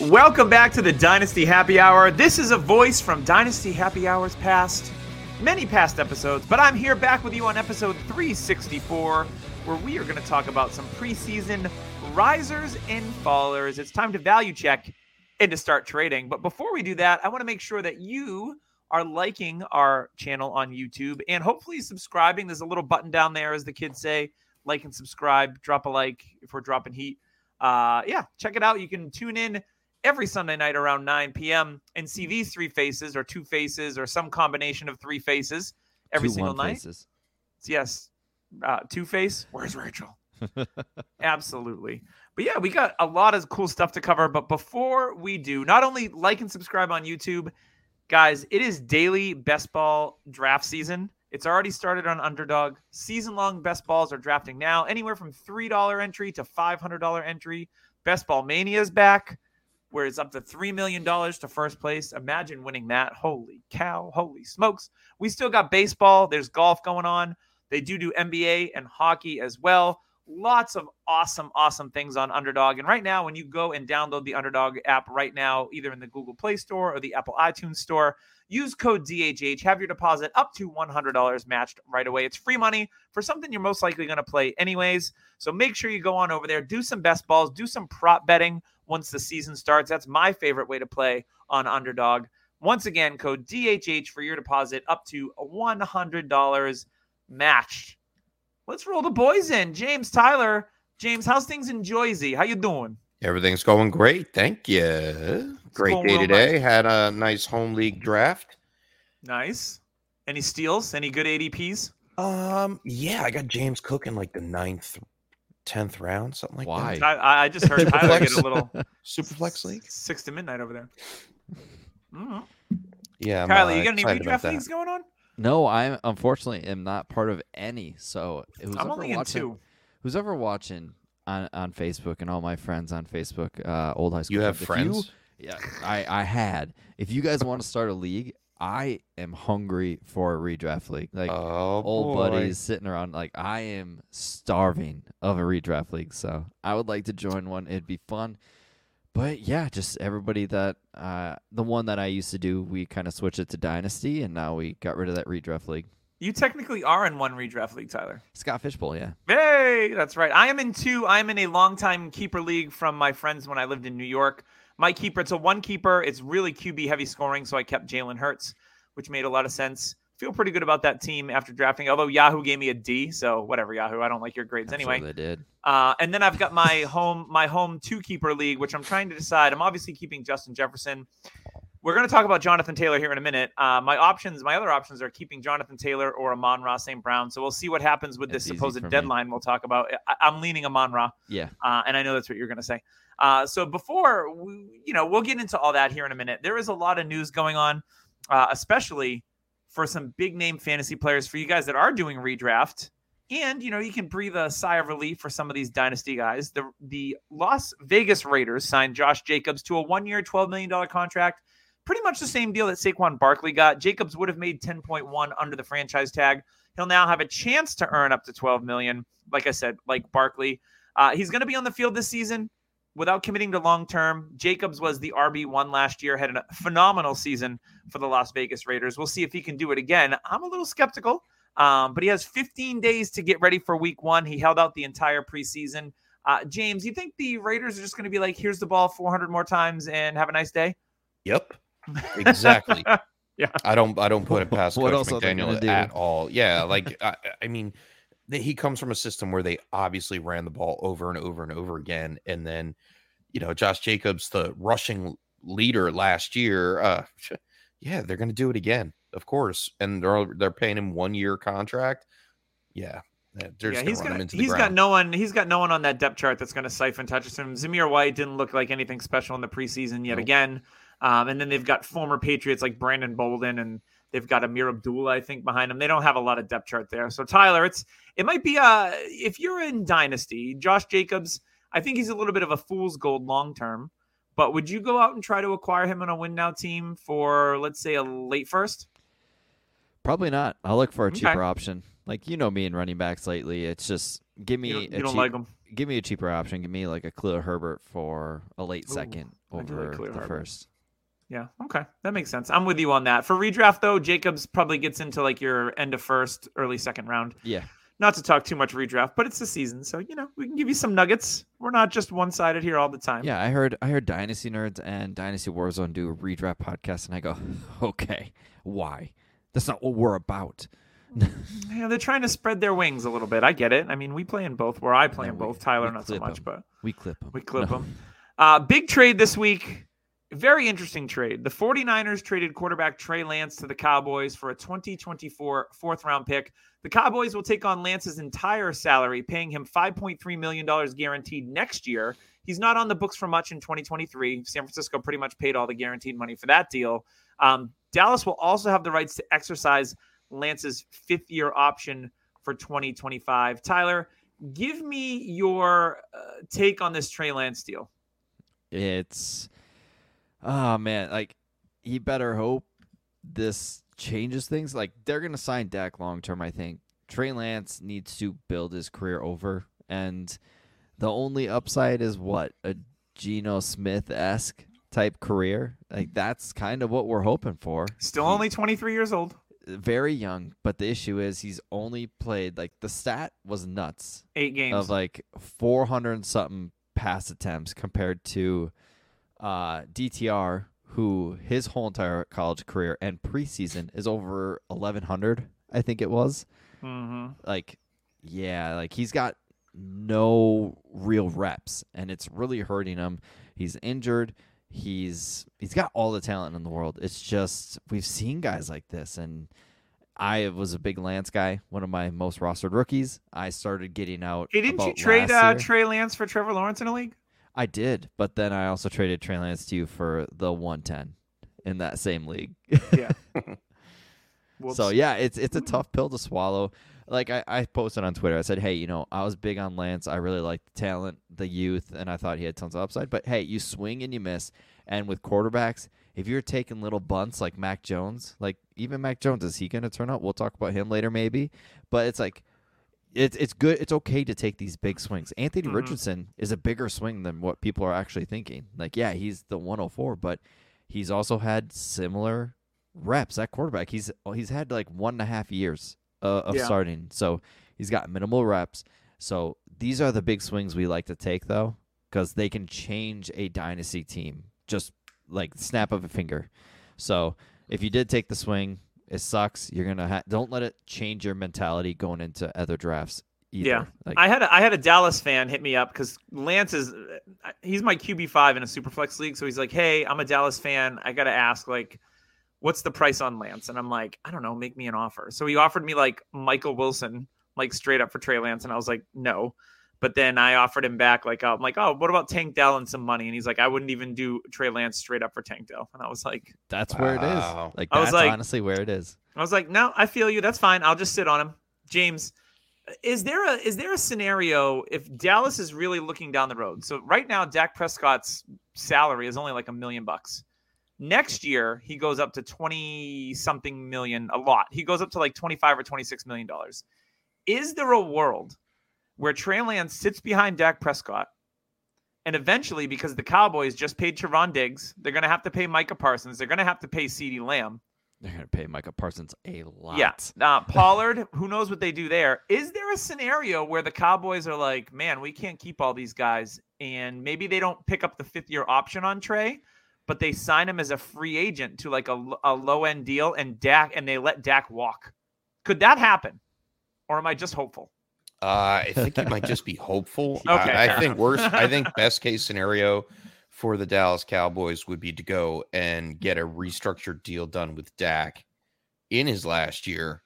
Welcome back to the Dynasty Happy Hour. This is a voice from Dynasty Happy Hour's past, many past episodes, but I'm here back with you on episode 364, where we are going to talk about some preseason risers and fallers. It's time to value check and to start trading. But before we do that, I want to make sure that you are liking our channel on YouTube and hopefully subscribing. There's a little button down there, as the kids say, like and subscribe, drop a like if we're dropping heat. Yeah, check it out. You can tune in every Sunday night around 9 p.m. and see these three faces or two faces or some combination of three faces every single night. Yes. Two-Face. Where's Rachel? Absolutely. But yeah, we got a lot of cool stuff to cover. But before we do, not only like and subscribe on YouTube, guys, it is daily best ball draft season. It's already started on Underdog. Season-long best balls are drafting now, anywhere from $3 entry to $500 entry. Best Ball Mania is back, where it's up to $3 million to first place. Imagine winning that. Holy cow. Holy smokes. We still got baseball. There's golf going on. They do NBA and hockey as well. Lots of awesome, awesome things on Underdog. And right now, when you go and download the Underdog app right now, either in the Google Play Store or the Apple iTunes Store, use code DHH. Have your deposit up to $100 matched right away. It's free money for something you're most likely going to play anyways. So make sure you go on over there, do some best balls, do some prop betting once the season starts. That's my favorite way to play on Underdog. Once again, code DHH for your deposit up to $100 matched. Let's roll the boys in. James, Tyler. James, how's things in Jersey? How you doing? Everything's going great. Thank you. Great day today. Had a nice home league draft. Nice. Any steals? Any good ADPs? Yeah, I got James Cook in like the 10th round, something like that. I just heard Tyler get a little Superflex league. 6 to midnight over there. Mm-hmm. Yeah. Tyler, you got any redraft leagues going on? No, I unfortunately am not part of any. So I'm only in two. Who's ever watching on Facebook, and all my friends on Facebook, old high school. You have friends? Yeah, I had. If you guys want to start a league, I am hungry for a redraft league. Like old buddies sitting around, like I am starving of a redraft league. So I would like to join one. It'd be fun. But yeah, just everybody that the one that I used to do, we kind of switched it to Dynasty, and now we got rid of that redraft league. You technically are in one redraft league, Tyler. Scott Fishbowl, yeah. Hey, that's right. I am in two. I am in a longtime keeper league from my friends when I lived in New York. My keeper, it's a one keeper. It's really QB heavy scoring, so I kept Jalen Hurts, which made a lot of sense. Feel pretty good about that team after drafting, although Yahoo gave me a D, so whatever, Yahoo. I don't like your grades anyway. They did. And then I've got my home two-keeper league, which I'm trying to decide. I'm obviously keeping Justin Jefferson. We're going to talk about Jonathan Taylor here in a minute. My other options are keeping Jonathan Taylor or Amon-Ra St. Brown, so we'll see what happens with this supposed deadline we'll talk about. I'm leaning Amon-Ra. Yeah. And I know that's what you're going to say. So before, we'll get into all that here in a minute. There is a lot of news going on, especially for some big name fantasy players for you guys that are doing redraft. And, you can breathe a sigh of relief for some of these dynasty guys. The Las Vegas Raiders signed Josh Jacobs to a 1-year, $12 million contract. Pretty much the same deal that Saquon Barkley got. Jacobs would have made 10.1 under the franchise tag. He'll now have a chance to earn up to 12 million. Like I said, like Barkley, he's going to be on the field this season without committing to long-term. Jacobs was the RB1 last year, had a phenomenal season for the Las Vegas Raiders. We'll see if he can do it again. I'm a little skeptical, but he has 15 days to get ready for week one. He held out the entire preseason. James, you think the Raiders are just going to be like, here's the ball 400 more times and have a nice day? Yep, exactly. Yeah, I don't put it past Coach McDaniel at all. Yeah, like, I mean, he comes from a system where they obviously ran the ball over and over and over again. And then, Josh Jacobs, the rushing leader last year, yeah, they're going to do it again, of course. And they're paying him 1-year contract. Yeah. He's got no one on that depth chart that's going to siphon touches him. Zamir White didn't look like anything special in the preseason yet again. And then they've got former Patriots like Brandon Bolden, and they've got Amir Abdullah, I think, behind them. They don't have a lot of depth chart there. So, Tyler, it might be if you're in Dynasty, Josh Jacobs, I think he's a little bit of a fool's gold long term. But would you go out and try to acquire him on a win-now team for, let's say, a late first? Probably not. I'll look for a cheaper option. Like, you know me and running backs lately. It's just give me give me a cheaper option. Give me like a Khalil Herbert for a late second over like the first. Yeah, okay. That makes sense. I'm with you on that. For redraft, though, Jacobs probably gets into like your end of first, early second round. Yeah. Not to talk too much redraft, but it's the season, so we can give you some nuggets. We're not just one-sided here all the time. Yeah, I heard Dynasty Nerds and Dynasty Warzone do a redraft podcast, and I go, okay, why? That's not what we're about. Yeah, they're trying to spread their wings a little bit. I get it. I mean, we play in both. Tyler, not so much, but we clip them. Big trade this week. Very interesting trade. The 49ers traded quarterback Trey Lance to the Cowboys for a 2024 fourth-round pick. The Cowboys will take on Lance's entire salary, paying him $5.3 million guaranteed next year. He's not on the books for much in 2023. San Francisco pretty much paid all the guaranteed money for that deal. Dallas will also have the rights to exercise Lance's fifth-year option for 2025. Tyler, give me your take on this Trey Lance deal. Oh, man, like, he better hope this changes things. Like, they're going to sign Dak long-term, I think. Trey Lance needs to build his career over, and the only upside is what? A Geno Smith-esque type career? Like, that's kind of what we're hoping for. Still only 23 years old. Very young, but the issue is he's only played, like, the stat was nuts. 8 games. Of, like, 400-something pass attempts compared to DTR, who his whole entire college career and preseason is over 1,100, I think it was. Mm-hmm. Like he's got no real reps, and it's really hurting him. He's injured. He's got all the talent in the world. It's just we've seen guys like this, and I was a big Lance guy, one of my most rostered rookies. I started getting out. Hey, didn't you trade Trey Lance for Trevor Lawrence in a league? I did, but then I also traded Trey Lance to you for the 110 in that same league. Yeah. So, yeah, it's a tough pill to swallow. Like, I posted on Twitter. I said, hey, I was big on Lance. I really liked the talent, the youth, and I thought he had tons of upside. But, hey, you swing and you miss. And with quarterbacks, if you're taking little bunts like Mac Jones, like even Mac Jones, is he going to turn out? We'll talk about him later maybe. But it's like, It's good. It's okay to take these big swings. Anthony Richardson is a bigger swing than what people are actually thinking. Like, yeah, he's the 104, but he's also had similar reps at quarterback. He's had like 1.5 years of starting, so he's got minimal reps. So these are the big swings we like to take, though, because they can change a dynasty team just like snap of a finger. So if you did take the swing, it sucks. You're gonna don't let it change your mentality going into other drafts either. Yeah, like, I had a Dallas fan hit me up because Lance he's my QB5 in a superflex league. So he's like, "Hey, I'm a Dallas fan. I gotta ask, like, what's the price on Lance?" And I'm like, "I don't know. Make me an offer." So he offered me like Michael Wilson, like straight up for Trey Lance, and I was like, "No." But then I offered him back, like, I'm like, oh, what about Tank Dell and some money? And he's like, I wouldn't even do Trey Lance straight up for Tank Dell. And I was like, that's where it is. Like, that's honestly where it is. I was like, no, I feel you. That's fine. I'll just sit on him. James, is there a scenario if Dallas is really looking down the road? So right now, Dak Prescott's salary is only like $1 million. Next year, he goes up to 20 something million, a lot. He goes up to like $25 or $26 million. Is there a world where Trey Lance sits behind Dak Prescott, and eventually, because the Cowboys just paid Trevon Diggs, they're going to have to pay Micah Parsons. They're going to have to pay CeeDee Lamb. They're going to pay Micah Parsons a lot. Yeah, Pollard, who knows what they do there. Is there a scenario where the Cowboys are like, man, we can't keep all these guys, and maybe they don't pick up the fifth-year option on Trey, but they sign him as a free agent to like a low-end deal, and they let Dak walk? Could that happen, or am I just hopeful? I think you might just be hopeful. Okay. I think best case scenario for the Dallas Cowboys would be to go and get a restructured deal done with Dak in his last year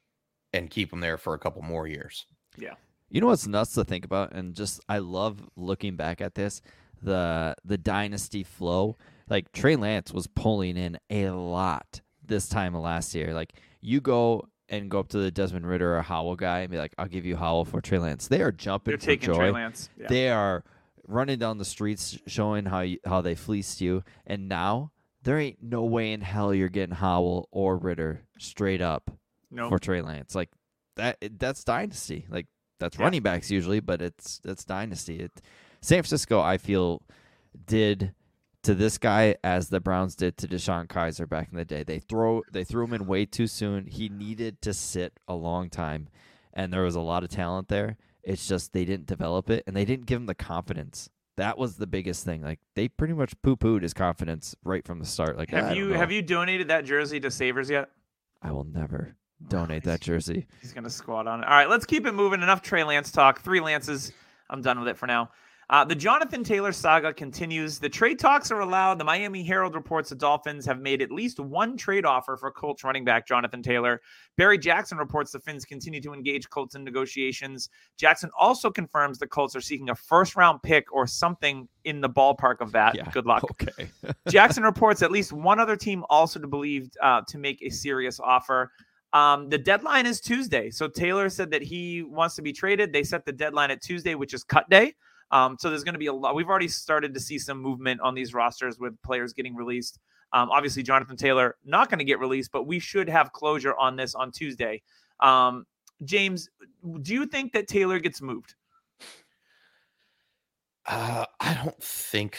and keep him there for a couple more years. Yeah. You know what's nuts to think about? And just, I love looking back at this, the dynasty flow. like Trey Lance was pulling in a lot this time of last year. Like, you go up to the Desmond Ridder or Howell guy and be like, I'll give you Howell for Trey Lance. They are jumping for joy. Trey Lance. Yeah. They are running down the streets showing how they fleeced you. And now there ain't no way in hell you're getting Howell or Ridder straight up for Trey Lance. Like, that's dynasty. Like, that's running backs usually, but that's dynasty. San Francisco, I feel, did to this guy as the Browns did to DeShone Kizer back in the day. They threw him in way too soon. He needed to sit a long time, and there was a lot of talent there. It's just they didn't develop it, and they didn't give him the confidence. That was the biggest thing. Like, they pretty much poo-pooed his confidence right from the start. Like, have you donated that jersey to Savers yet? I will never donate that jersey. He's going to squat on it. All right, let's keep it moving. Enough Trey Lance talk. 3 Lances. I'm done with it for now. The Jonathan Taylor saga continues. The trade talks are allowed. The Miami Herald reports the Dolphins have made at least one trade offer for Colts running back Jonathan Taylor. Barry Jackson reports the Finns continue to engage Colts in negotiations. Jackson also confirms the Colts are seeking a first-round pick or something in the ballpark of that. Yeah, good luck. Okay. Jackson reports at least one other team also to believe to make a serious offer. The deadline is Tuesday. So Taylor said that he wants to be traded. They set the deadline at Tuesday, which is cut day. So there's going to be a lot. We've already started to see some movement on these rosters with players getting released. Obviously, Jonathan Taylor not going to get released, but we should have closure on this on Tuesday. James, do you think that Taylor gets moved? I don't think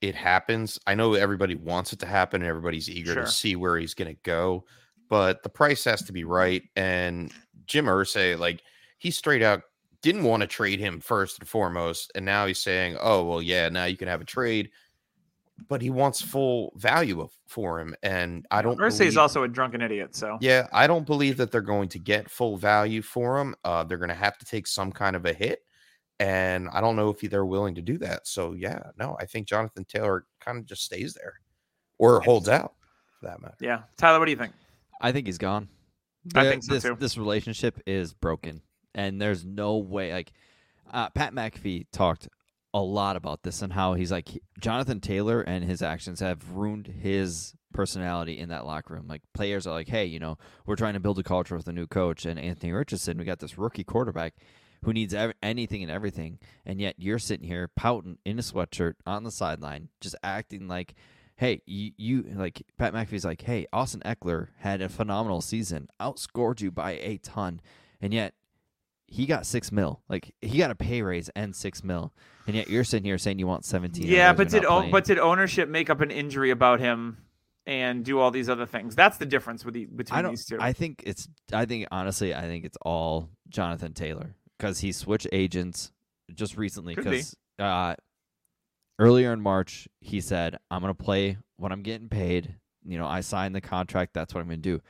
it happens. I know everybody wants it to happen and everybody's eager to see where he's going to go, but the price has to be right. And Jim Irsay, like, he straight out didn't want to trade him first and foremost, and now he's saying, oh, well, yeah, now you can have a trade, but he wants full value for him, and I don't believe... Irsay's also a drunken idiot, so... Yeah, I don't believe that they're going to get full value for him. They're going to have to take some kind of a hit, and I don't know if they're willing to do that, so yeah, no, I think Jonathan Taylor kind of just stays there, or holds out, for that matter. Yeah. Tyler, what do you think? I think he's gone. I think so, too. This relationship is broken. And there's no way, like, Pat McAfee talked a lot about this and how he's like, Jonathan Taylor and his actions have ruined his personality in that locker room. Like, players are like, hey, you know, we're trying to build a culture with a new coach and Anthony Richardson. We got this rookie quarterback who needs anything and everything. And yet you're sitting here pouting in a sweatshirt on the sideline, just acting like, hey, you like, Pat McAfee's like, hey, Austin Ekeler had a phenomenal season, outscored you by a ton. And yet, he got $6 million. Like, he got a pay raise and $6 million, and yet you're sitting here saying you want 17. Yeah, but did ownership make up an injury about him and do all these other things? That's the difference between these two. I think it's all Jonathan Taylor because he switched agents just recently. Because earlier in March he said, "I'm gonna play what I'm getting paid. You know, I signed the contract. That's what I'm gonna do."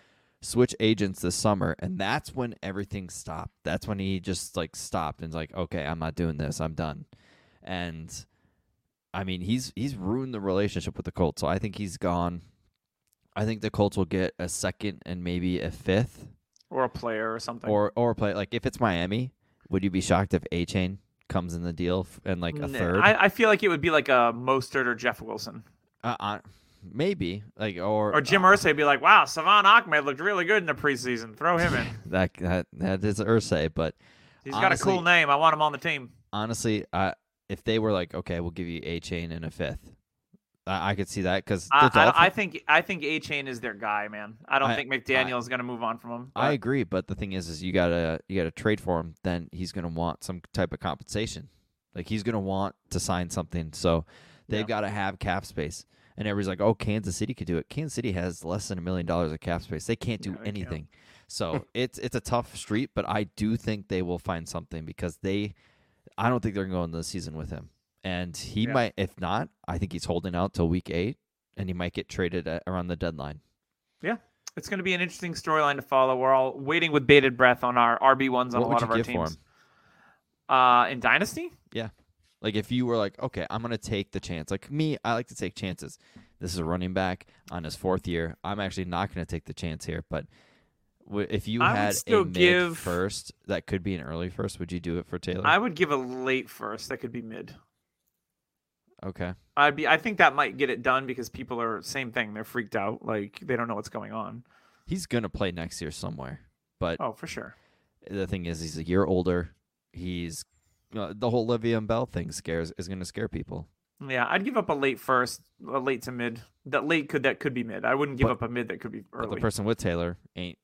Switch agents this summer, and that's when everything stopped. That's when he just, like, stopped and like, okay, I'm not doing this. I'm done. And, I mean, he's ruined the relationship with the Colts, so I think he's gone. I think the Colts will get a second and maybe a fifth. Or a player or something. Or a player. Like, if it's Miami, would you be shocked if A-Chain comes in the deal and, like, a third? I feel like it would be like a Mostert or Jeff Wilson. Maybe like or Jim Irsay be like, wow, Savon Ahmed looked really good in the preseason. Throw him in. that is Irsay, but he's honestly got a cool name. I want him on the team. Honestly, if they were like, okay, we'll give you A-Chain and a fifth, I could see that because I think A-Chain is their guy, man. I don't think McDaniel is going to move on from him. But I agree, but the thing is you gotta trade for him. Then he's going to want some type of compensation. Like he's going to want to sign something, so they've got to have cap space. And everybody's like, oh, Kansas City could do it. Kansas City has less than $1 million of cap space. They can't do anything. So it's a tough street, but I do think they will find something because I don't think they're going to go into the season with him. And he might, if not, I think he's holding out till week 8 and he might get traded around the deadline. Yeah. It's going to be an interesting storyline to follow. We're all waiting with bated breath on our RB1s on a lot of our teams. In Dynasty? Yeah. Like, if you were like, okay, I'm going to take the chance. Like, me, I like to take chances. This is a running back on his 4th year. I'm actually not going to take the chance here. But if you had a mid first that could be an early first, would you do it for Taylor? I would give a late first that could be mid. Okay. I think that might get it done because people are same thing. They're freaked out. Like they don't know what's going on. He's going to play next year somewhere, but for sure. The thing is, he's a year older. He's the whole Le'Veon Bell thing is going to scare people. Yeah, I'd give up a late first, a late to mid. That could be mid. I wouldn't give up a mid that could be early. But the person with Taylor ain't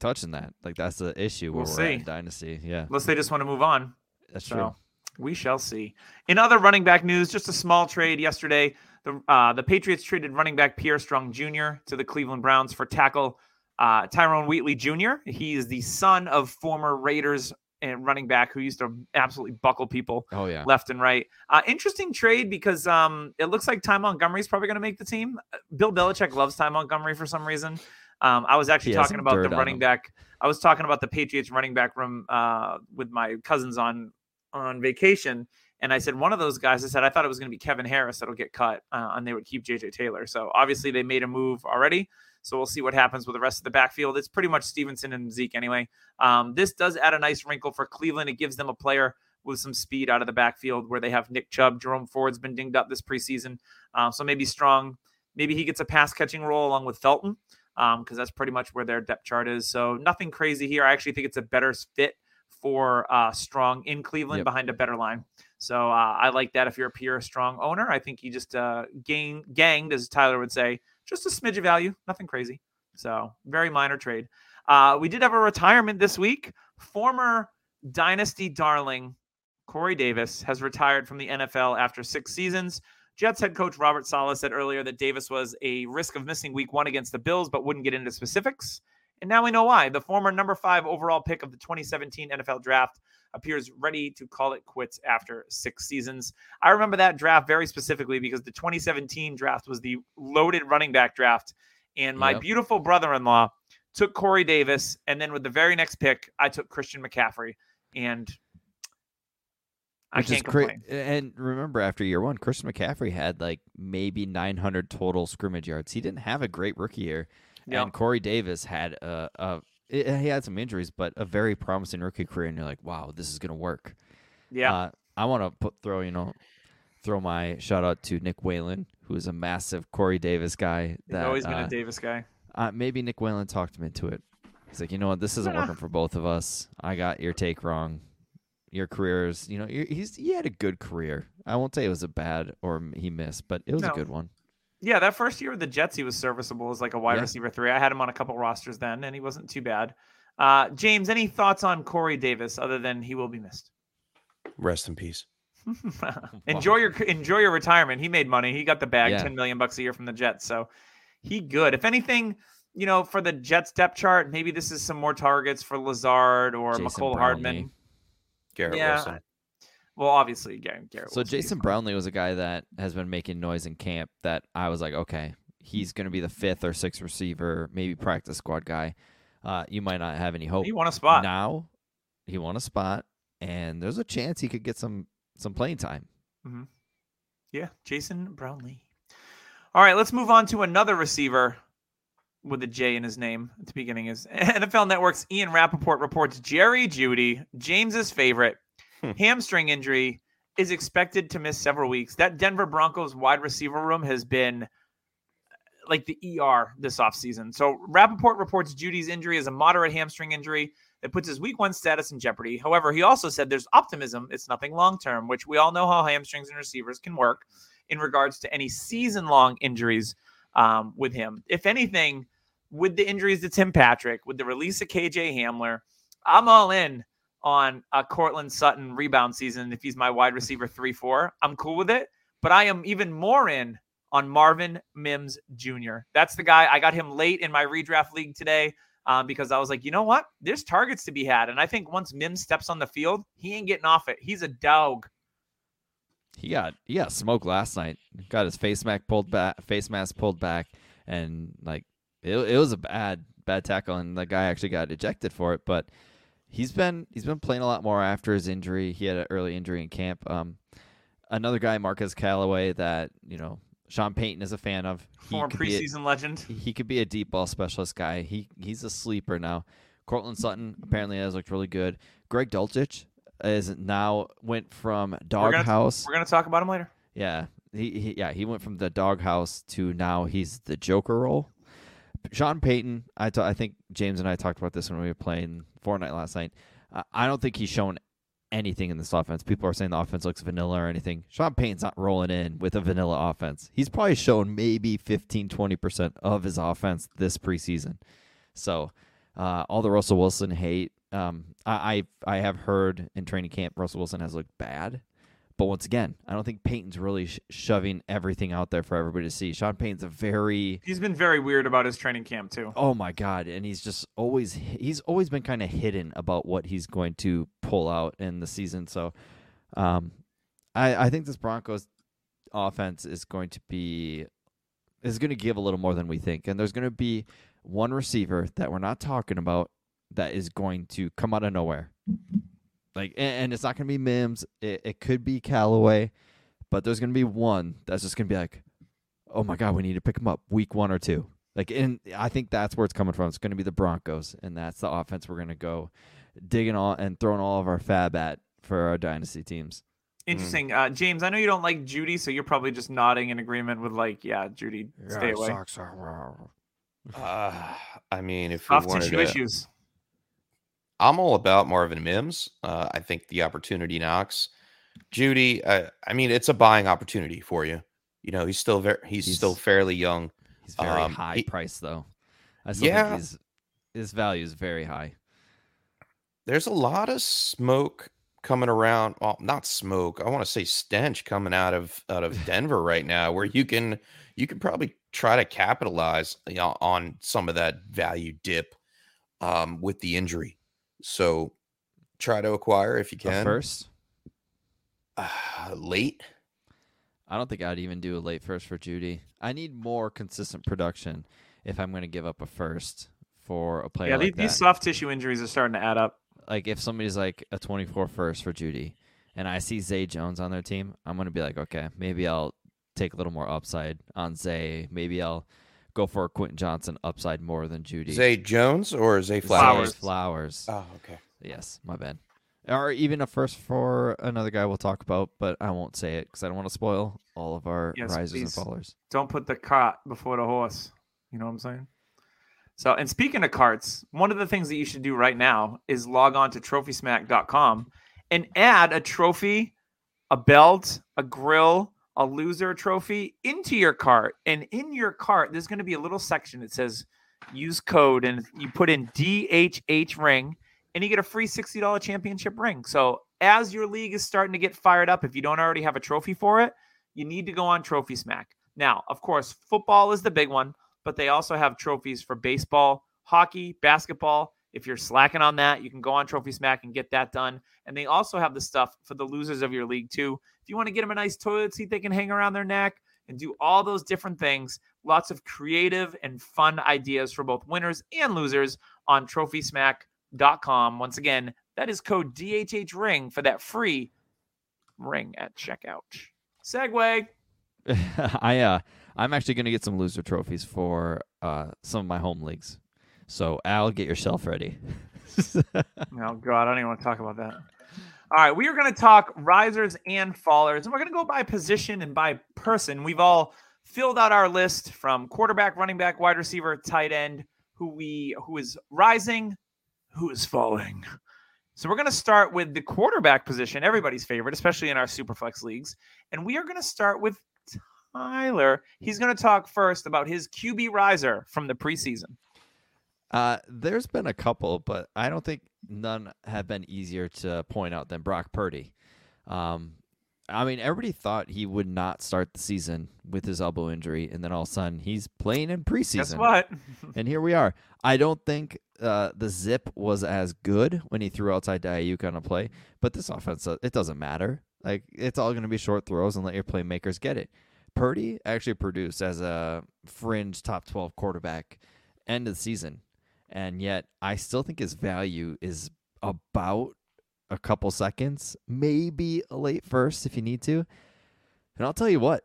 touching that. Like that's the issue where we're at in Dynasty. Yeah, unless they just want to move on. That's true. We shall see. In other running back news, just a small trade yesterday. The Patriots traded running back Pierre Strong Jr. to the Cleveland Browns for tackle Tyrone Wheatley Jr. He is the son of former Raiders and running back who used to absolutely buckle people left and right. Interesting trade because it looks like Ty Montgomery is probably going to make the team. Bill Belichick loves Ty Montgomery for some reason. I was actually talking about the running back. I was talking about the Patriots running back room with my cousins on vacation. And I said, one of those guys, I said, I thought it was going to be Kevin Harris that'll get cut and they would keep JJ Taylor. So obviously they made a move already. So we'll see what happens with the rest of the backfield. It's pretty much Stevenson and Zeke anyway. This does add a nice wrinkle for Cleveland. It gives them a player with some speed out of the backfield where they have Nick Chubb. Jerome Ford's been dinged up this preseason. So maybe Strong, maybe he gets a pass catching role along with Felton because that's pretty much where their depth chart is. So nothing crazy here. I actually think it's a better fit for Strong in Cleveland behind a better line. So I like that if you're a Pierre Strong owner. I think he just ganged, as Tyler would say, just a smidge of value, nothing crazy. So very minor trade. We did have a retirement this week. Former Dynasty darling Corey Davis has retired from the NFL after 6 seasons. Jets head coach Robert Saleh said earlier that Davis was a risk of missing week 1 against the Bills, but wouldn't get into specifics. And now we know why. The former number 5 overall pick of the 2017 NFL draft appears ready to call it quits after 6 seasons. I remember that draft very specifically because the 2017 draft was the loaded running back draft. And my beautiful brother-in-law took Corey Davis. And then with the very next pick, I took Christian McCaffrey. And I can't complain. And remember, after year 1, Christian McCaffrey had like maybe 900 total scrimmage yards. He didn't have a great rookie year. Yep. And Corey Davis had he had some injuries, but a very promising rookie career, and you're like, wow, this is going to work. Yeah. I want to throw my shout-out to Nick Whalen, who is a massive Corey Davis guy. He's always been a Davis guy. Maybe Nick Whalen talked him into it. He's like, you know what, this isn't working for both of us. I got your take wrong. Your careers, he had a good career. I won't say it was a bad or he missed, but it was a good one. Yeah, that first year with the Jets, he was serviceable as like a wide receiver 3. I had him on a couple rosters then, and he wasn't too bad. James, any thoughts on Corey Davis other than he will be missed? Rest in peace. Enjoy your retirement. He made money. He got the bag, $10 million a year from the Jets, so he good. If anything, for the Jets depth chart, maybe this is some more targets for Lazard or Jason McCole Brownlee. Hardman, Garrett Wilson. Well, obviously, Garrett. So Jason Brownlee was a guy that has been making noise in camp that I was like, okay, he's going to be the 5th or 6th receiver, maybe practice squad guy. You might not have any hope. He won a spot. Now he won a spot, and there's a chance he could get some playing time. Mm-hmm. Yeah, Jason Brownlee. All right, let's move on to another receiver with a J in his name at the beginning. Is NFL Network's Ian Rappaport reports Jerry Jeudy, James's favorite, hamstring injury, is expected to miss several weeks. That Denver Broncos wide receiver room has been like the ER this offseason. So Rappaport reports Judy's injury is a moderate hamstring injury that puts his week 1 status in jeopardy. However, he also said there's optimism. It's nothing long-term, which we all know how hamstrings and receivers can work in regards to any season-long injuries with him. If anything, with the injuries to Tim Patrick, with the release of KJ Hamler, I'm all in on a Cortland Sutton rebound season. If he's my wide receiver 3-4, I'm cool with it, but I am even more in on Marvin Mims Jr. That's the guy. I got him late in my redraft league today because I was like, you know what? There's targets to be had. And I think once Mims steps on the field, he ain't getting off it. He's a dog. He got smoked last night. Got his face mask pulled back. And like, it was a bad tackle. And the guy actually got ejected for it, but He's been playing a lot more after his injury. He had an early injury in camp. Another guy, Marcus Callaway, that Sean Payton is a fan of. Former preseason legend. He could be a deep ball specialist guy. He's a sleeper now. Cortland Sutton apparently has looked really good. Greg Dulcich went from doghouse. We're gonna talk about him later. Yeah, He went from the doghouse to now he's the Joker role. Sean Payton, I think James and I talked about this when we were playing Fortnite last night. I don't think he's shown anything in this offense. People are saying the offense looks vanilla or anything. Sean Payton's not rolling in with a vanilla offense. He's probably shown maybe 15, 20% of his offense this preseason. So all the Russell Wilson hate, I have heard in training camp Russell Wilson has looked bad. But once again, I don't think Payton's really shoving everything out there for everybody to see. Sean Payton's he's been very weird about his training camp too. Oh my God. And he's always been kind of hidden about what he's going to pull out in the season. So I think this Broncos offense is going to give a little more than we think. And there's going to be one receiver that we're not talking about that is going to come out of nowhere. Like, and it's not going to be Mims. It could be Callaway, but there's going to be one that's just going to be like, oh my God, we need to pick him up week one or two. Like, and I think that's where it's coming from. It's going to be the Broncos, and that's the offense we're going to go digging all and throwing all of our fab at for our dynasty teams. Interesting. James, I know you don't like Jeudy, so you're probably just nodding in agreement with like, yeah, Jeudy, stay away. Sucks. I mean, if soft tissue issues. I'm all about Marvin Mims. I think the opportunity knocks. Jeudy, I mean, it's a buying opportunity for you. You know, he's still fairly young. He's very high priced though. I still think his value is very high. There's a lot of smoke coming around. Well, not smoke. I want to say stench coming out of Denver right now, where you can probably try to capitalize, you know, on some of that value dip with the injury. So try to acquire if you can. Late. I don't think I'd even do a late first for Jeudy. I need more consistent production if I'm going to give up a first for a player. Yeah, like these soft tissue injuries are starting to add up. Like if somebody's like a 24 first for Jeudy and I see Zay Jones on their team, I'm going to be like, okay, maybe I'll take a little more upside on Zay. Maybe I'll go for Quentin Johnson upside more than Jeudy. Zay Jones or Zay Flowers? Flowers. Oh, okay. Yes, my bad. Or even a first for another guy we'll talk about, but I won't say it because I don't want to spoil all of our risers and fallers. Don't put the cart before the horse. You know what I'm saying? So, and speaking of carts, one of the things that you should do right now is log on to TrophySmack.com and add a trophy, a belt, a grill, a loser trophy into your cart, and in your cart there's going to be a little section that says use code, and you put in DHH ring and you get a free $60 championship ring. So as your league is starting to get fired up, if you don't already have a trophy for it, you need to go on Trophy Smack. Now, of course, football is the big one, but they also have trophies for baseball, hockey, basketball. If you're slacking on that, you can go on Trophy Smack and get that done. And they also have the stuff for the losers of your league, too. If you want to get them a nice toilet seat, they can hang around their neck and do all those different things. Lots of creative and fun ideas for both winners and losers on TrophySmack.com. Once again, that is code DHH Ring for that free ring at checkout. Segway. I'm actually going to get some loser trophies for some of my home leagues. So, Al, get yourself ready. Oh, God, I don't even want to talk about that. All right, we are going to talk risers and fallers, and we're going to go by position and by person. We've all filled out our list from quarterback, running back, wide receiver, tight end, who is rising, who is falling. So we're going to start with the quarterback position, everybody's favorite, especially in our Superflex leagues, and we are going to start with Tyler. He's going to talk first about his QB riser from the preseason. There's been a couple, but I don't think none have been easier to point out than Brock Purdy. I mean, everybody thought he would not start the season with his elbow injury, and then all of a sudden he's playing in preseason. Guess what? And here we are. I don't think the zip was as good when he threw outside Ayuk on a play, but this offense, it doesn't matter. Like, it's all going to be short throws and let your playmakers get it. Purdy actually produced as a fringe top 12 quarterback end of the season. And yet, I still think his value is about a couple seconds, maybe a late first if you need to. And I'll tell you what,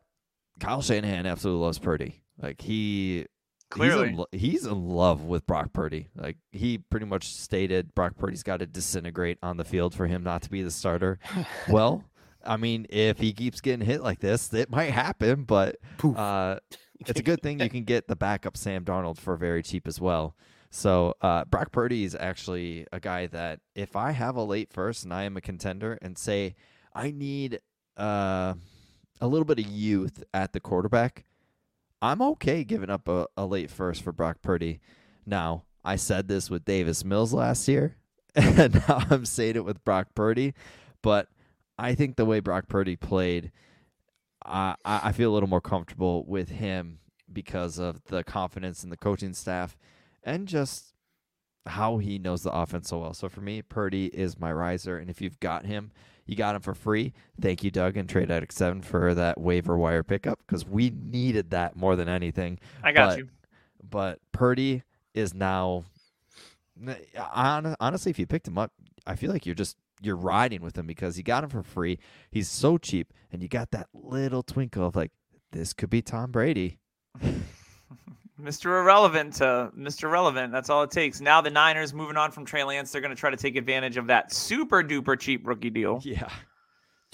Kyle Shanahan absolutely loves Purdy. Like he's in love with Brock Purdy. Like he pretty much stated Brock Purdy's got to disintegrate on the field for him not to be the starter. Well, I mean, if he keeps getting hit like this, it might happen, but it's a good thing you can get the backup Sam Darnold for very cheap as well. So Brock Purdy is actually a guy that if I have a late first and I am a contender and say I need a little bit of youth at the quarterback, I'm okay giving up a late first for Brock Purdy. Now, I said this with Davis Mills last year, and now I'm saying it with Brock Purdy, but I think the way Brock Purdy played, I feel a little more comfortable with him because of the confidence in the coaching staff and just how he knows the offense so well. So for me, Purdy is my riser, and if you've got him, you got him for free. Thank you, Doug, and Trade Addict 7 for that waiver wire pickup because we needed that more than anything. But Purdy is now – honestly, if you picked him up, I feel like you're riding with him because you got him for free. He's so cheap, and you got that little twinkle of like, this could be Tom Brady. Mr. Relevant, that's all it takes. Now the Niners, moving on from Trey Lance, they're going to try to take advantage of that super-duper cheap rookie deal. Yeah,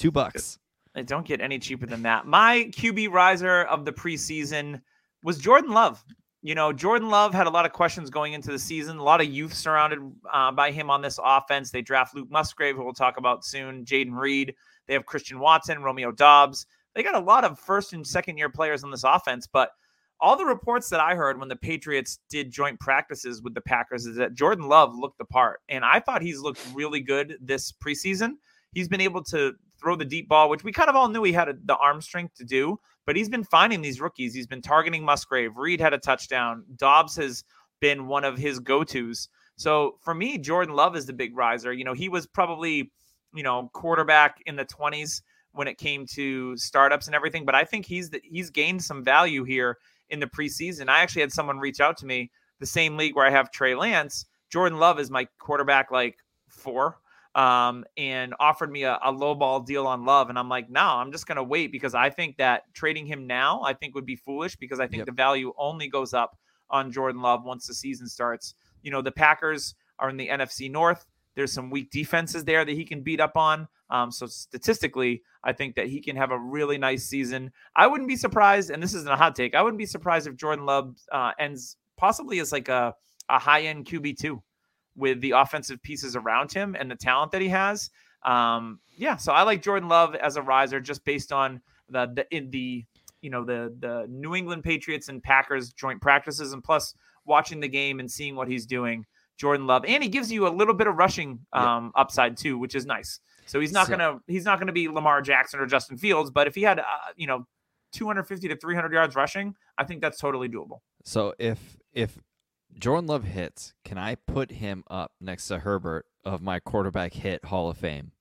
$2. They don't get any cheaper than that. My QB riser of the preseason was Jordan Love. You know, Jordan Love had a lot of questions going into the season, a lot of youth surrounded by him on this offense. They draft Luke Musgrave, who we'll talk about soon, Jaden Reed. They have Christian Watson, Romeo Doubs. They got a lot of first- and second-year players on this offense, but all the reports that I heard when the Patriots did joint practices with the Packers is that Jordan Love looked the part, and I thought he's looked really good this preseason. He's been able to throw the deep ball, which we kind of all knew he had the arm strength to do, but he's been finding these rookies. He's been targeting Musgrave. Reed had a touchdown. Dobbs has been one of his go-tos. So for me, Jordan Love is the big riser. You know, he was probably, you know, quarterback in the 20s when it came to startups and everything, but I think he's gained some value here in the preseason. I actually had someone reach out to me, the same league where I have Trey Lance. Jordan Love is my quarterback, like 4. And offered me a low ball deal on Love. And I'm like, no, I'm just going to wait because I think that trading him now, I think would be foolish because I think the value only goes up on Jordan Love once the season starts. You know, the Packers are in the NFC North. There's some weak defenses there that he can beat up on. So statistically, I think that he can have a really nice season. I wouldn't be surprised, and this isn't a hot take, I wouldn't be surprised if Jordan Love ends possibly as like a high-end QB2 with the offensive pieces around him and the talent that he has. So I like Jordan Love as a riser just based on the New England Patriots and Packers joint practices, and plus watching the game and seeing what he's doing. Jordan Love, and he gives you a little bit of rushing upside too, which is nice. So he's not gonna be Lamar Jackson or Justin Fields, but if he had 250 to 300 yards rushing, I think that's totally doable. So if Jordan Love hits, can I put him up next to Herbert of my quarterback hit Hall of Fame?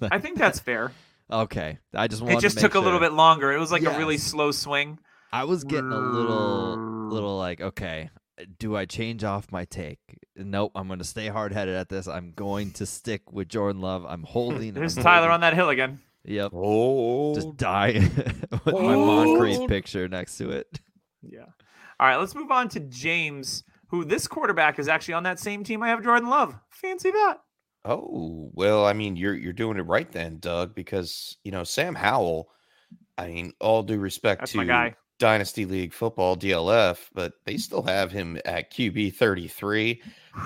I think that's fair. Okay, I just wanted. It just to make took sure. A little bit longer. It was like a really slow swing. I was getting a little like, okay, do I change off my take? Nope, I'm going to stay hard-headed at this. I'm going to stick with Jordan Love. I'm holding. There's Tyler on that hill again. Yep. Oh, just die with my Moncrief picture next to it. Yeah. All right, let's move on to James, who this quarterback is actually on that same team I have Jordan Love. Fancy that. Oh, well, I mean, you're doing it right then, Doug, because, you know, Sam Howell, I mean, all due respect that's to my guy. Dynasty League Football, DLF, but they still have him at QB 33,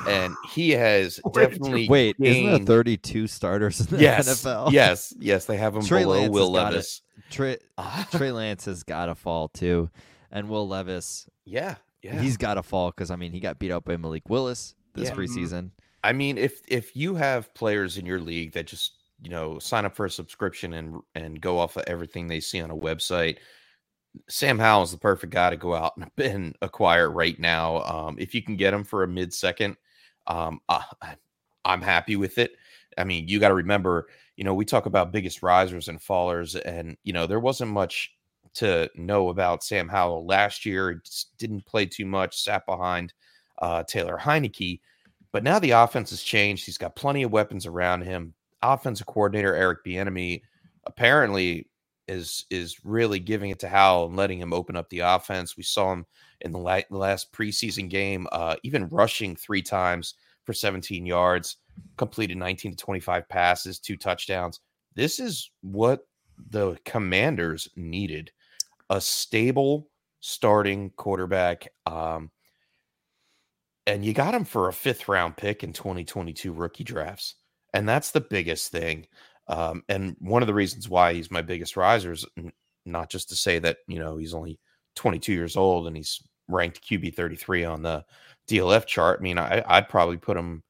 and he has definitely gained... isn't there 32 starters in the NFL? Yes, they have him below Will Levis. Trey Lance has got to fall, too. And Will Levis, he's got to fall because, I mean, he got beat up by Malik Willis this preseason. I mean, if you have players in your league that just, you know, sign up for a subscription and go off of everything they see on a website, Sam Howell is the perfect guy to go out and acquire right now. If you can get him for a mid-second, I'm happy with it. I mean, you got to remember, you know, we talk about biggest risers and fallers, and, you know, there wasn't much to know about Sam Howell last year. Didn't play too much, sat behind Taylor Heineke. But now the offense has changed. He's got plenty of weapons around him. Offensive coordinator Eric Bieniemy apparently is really giving it to Howell and letting him open up the offense. We saw him in the last preseason game, even rushing 3 times for 17 yards, completed 19 to 25 passes, 2 touchdowns. This is what the Commanders needed, a stable starting quarterback. And you got him for a fifth-round pick in 2022 rookie drafts. And that's the biggest thing. And one of the reasons why he's my biggest riser is not just to say that, you know, he's only 22 years old and he's ranked QB 33 on the DLF chart. I mean, I'd probably put him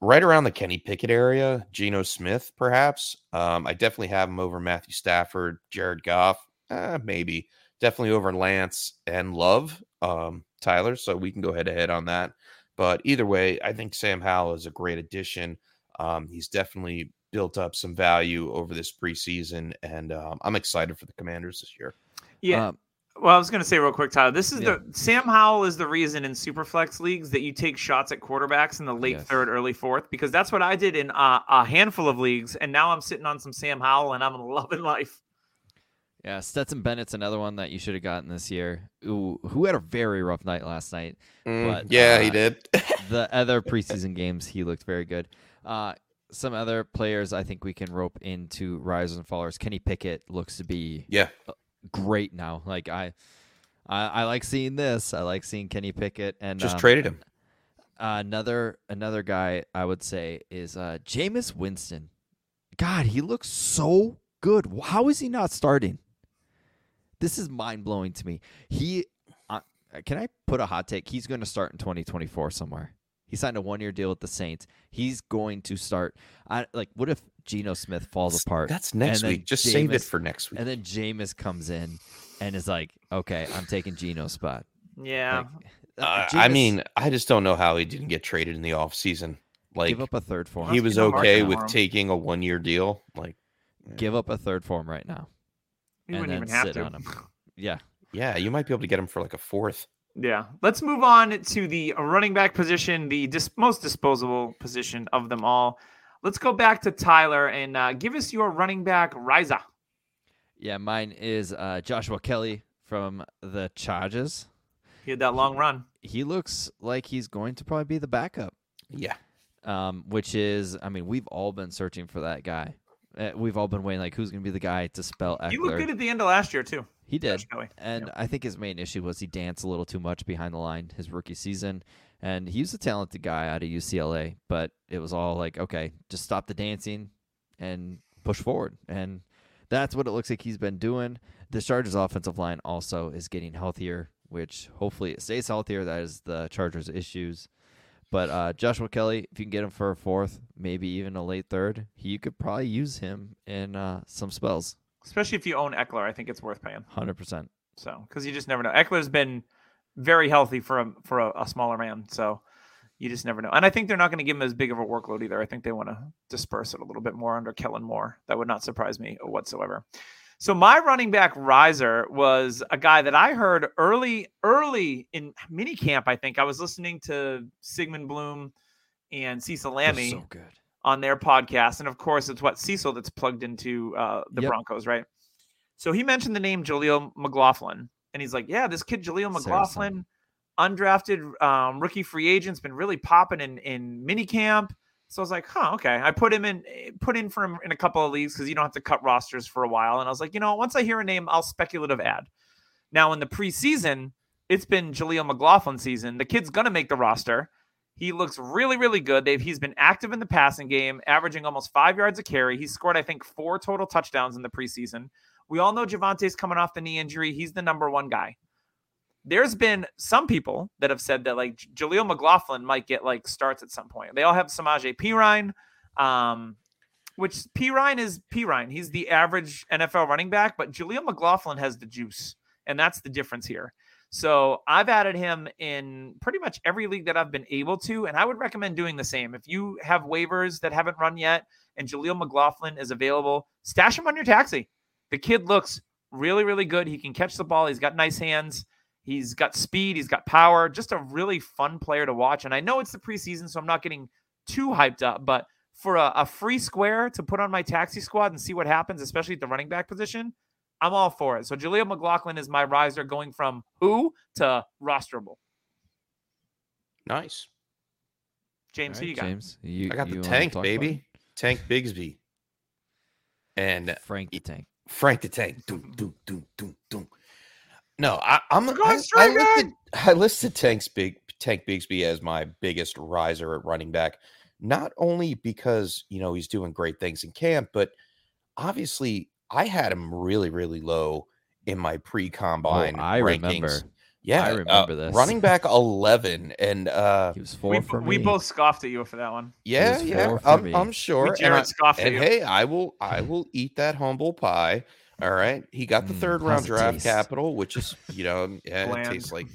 right around the Kenny Pickett area, Geno Smith, perhaps. I definitely have him over Matthew Stafford, Jared Goff, maybe. Definitely over Lance and Love, Tyler. So we can go head-to-head on that. But either way, I think Sam Howell is a great addition. He's definitely built up some value over this preseason, and I'm excited for the Commanders this year. Yeah. Well, I was going to say real quick, Tyler, this is the Sam Howell is the reason in Superflex leagues that you take shots at quarterbacks in the late third, early fourth, because that's what I did in a handful of leagues. And now I'm sitting on some Sam Howell and I'm loving life. Yeah. Stetson Bennett's another one that you should have gotten this year. Ooh, who had a very rough night last night. But he did. The other preseason games, he looked very good. Some other players I think we can rope into risers and fallers. Kenny Pickett looks to be great now. Like I like seeing this. I like seeing Kenny Pickett, and just traded him. Another guy I would say is Jameis Winston. God, he looks so good. How is he not starting? This is mind blowing to me. He can I put a hot take? He's going to start in 2024 somewhere. He signed a one-year deal with the Saints. He's going to start. What if Geno Smith falls apart? That's next week. Just save it for next week. And then Jameis comes in and is like, okay, I'm taking Geno's spot. Yeah. I just don't know how he didn't get traded in the offseason. Like, give up a third for him. He was okay with taking a one-year deal. Like, give up a third for him right now. You wouldn't even have to. On him. Yeah. Yeah, you might be able to get him for like a fourth. Yeah, let's move on to the running back position, the most disposable position of them all. Let's go back to Tyler and give us your running back riser. Yeah, mine is Joshua Kelly from the Chargers. He had that long run. He looks like he's going to probably be the backup. Yeah. Which is, I mean, we've all been searching for that guy. We've all been waiting, like, who's going to be the guy to spell Ekeler. He looked good at the end of last year, too. He did, and I think his main issue was he danced a little too much behind the line his rookie season, and he was a talented guy out of UCLA, but it was all like, okay, just stop the dancing and push forward, and that's what it looks like he's been doing. The Chargers' offensive line also is getting healthier, which hopefully it stays healthier. That is the Chargers' issues, but Joshua Kelly, if you can get him for a fourth, maybe even a late third, you could probably use him in some spells. Especially if you own Ekeler, I think it's worth paying. 100%. So, because you just never know. Eckler's been very healthy for a smaller man, so you just never know. And I think they're not going to give him as big of a workload either. I think they want to disperse it a little bit more under Kellen Moore. That would not surprise me whatsoever. So my running back riser was a guy that I heard early in minicamp. I think I was listening to Sigmund Bloom and Cecil Lammy. So good. On their podcast. And of course, it's what Cecil that's plugged into the Broncos, right? So he mentioned the name Jaleel McLaughlin. And he's like, yeah, this kid, Jaleel McLaughlin, undrafted rookie free agent's been really popping in minicamp. So I was like, huh, okay. I put in for him in a couple of leagues because you don't have to cut rosters for a while. And I was like, you know, once I hear a name, I'll speculative add. Now in the preseason, it's been Jaleel McLaughlin season. The kid's going to make the roster. He looks really, really good. He's been active in the passing game, averaging almost 5 yards a carry. He scored, I think, 4 total touchdowns in the preseason. We all know Javante's coming off the knee injury. He's the number one guy. There's been some people that have said that, like, Jaleel McLaughlin might get, like, starts at some point. They all have Samaje Perine, which Perine is Perine. He's the average NFL running back, but Jaleel McLaughlin has the juice, and that's the difference here. So I've added him in pretty much every league that I've been able to, and I would recommend doing the same. If you have waivers that haven't run yet and Jaleel McLaughlin is available, stash him on your taxi. The kid looks really, really good. He can catch the ball. He's got nice hands. He's got speed. He's got power. Just a really fun player to watch. And I know it's the preseason, so I'm not getting too hyped up, but for a free square to put on my taxi squad and see what happens, especially at the running back position, I'm all for it. So Jaleel McLaughlin is my riser, going from who to rosterable. Nice. James, right, who you got? James, I got the tank, baby. Tank Bigsby. and Frank the Tank. Frank the Tank. Doom, doom, doom, doom, doom. No, I listed Tank Bigsby as my biggest riser at running back, not only because, you know, he's doing great things in camp, but obviously I had him really, really low in my pre-combine rankings. Remember. Yeah, I remember this. Running back 11, and he was four for me. We both scoffed at you for that one. Yeah. I'm sure. And hey, I will eat that humble pie. All right, he got the third round draft capital, which is, you know, it tastes like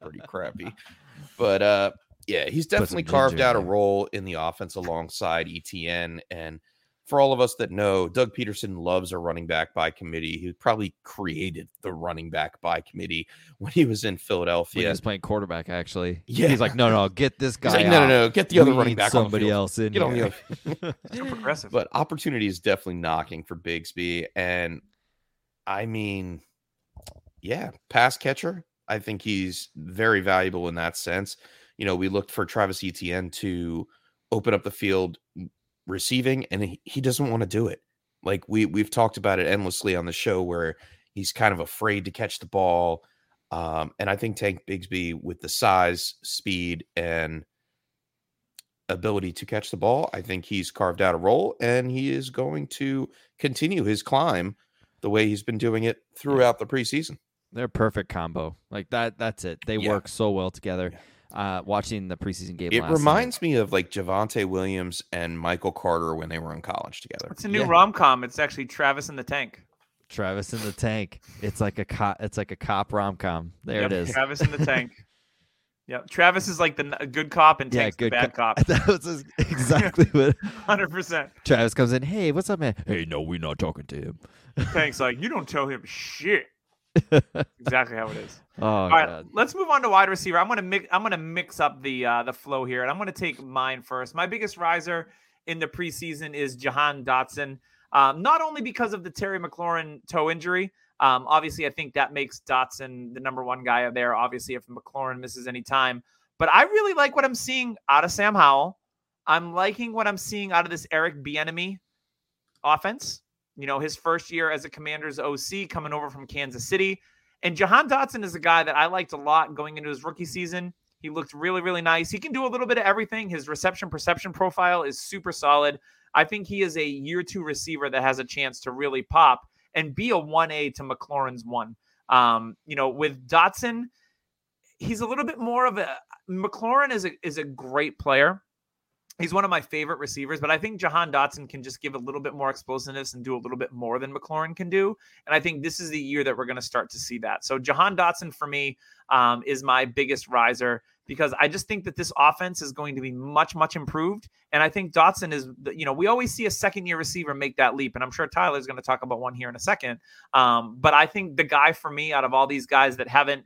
pretty crappy. But he's definitely carved out a role in the offense alongside ETN. And for all of us that know, Doug Peterson loves a running back by committee. He probably created the running back by committee when he was in Philadelphia. He was playing quarterback, actually. Yeah. He's like, no, get this guy. He's like, no, get the other running back. Somebody else in. Get here. So progressive. But opportunity is definitely knocking for Bigsby. And I mean, pass catcher. I think he's very valuable in that sense. You know, we looked for Travis Etienne to open up the field receiving, and he doesn't want to do it. Like we've talked about it endlessly on the show, where he's kind of afraid to catch the ball. And I think Tank Bigsby, with the size, speed, and ability to catch the ball, I think he's carved out a role, and he is going to continue his climb the way he's been doing it throughout the preseason. They're a perfect combo. Like that's it. They work so well together. Yeah. Watching the preseason game, it reminds me of like Javonte Williams and Michael Carter when they were in college together. It's a new rom-com. It's actually Travis and the Tank. Travis and the Tank. It's like a cop. It's like a cop rom-com. There it is. Travis and the Tank. Yep. Travis is like the good cop and Tank's the bad cop. That was exactly what. 100%. Travis comes in. Hey, what's up, man? Hey, no, we're not talking to him. Tank's like, you don't tell him shit. Exactly how it is. All right, God. Let's move on to wide receiver. I'm gonna mix up the flow here, and I'm gonna take mine first. My biggest riser in the preseason is Jahan Dotson, not only because of the Terry McLaurin toe injury. Obviously, I think that makes Dotson the number one guy there. Obviously, if McLaurin misses any time, but I really like what I'm seeing out of Sam Howell. I'm liking what I'm seeing out of this Eric Bieniemy offense. You know, his first year as a Commander's OC coming over from Kansas City. And Jahan Dotson is a guy that I liked a lot going into his rookie season. He looked really, really nice. He can do a little bit of everything. His reception perception profile is super solid. I think he is a year two receiver that has a chance to really pop and be a 1A to McLaurin's one. You know, with Dotson, he's a little bit more of a McLaurin is a great player. He's one of my favorite receivers, but I think Jahan Dotson can just give a little bit more explosiveness and do a little bit more than McLaurin can do. And I think this is the year that we're going to start to see that. So Jahan Dotson for me is my biggest riser, because I just think that this offense is going to be much, much improved. And I think Dotson is, you know, we always see a second year receiver make that leap. And I'm sure Tyler's going to talk about one here in a second. But I think the guy for me out of all these guys that haven't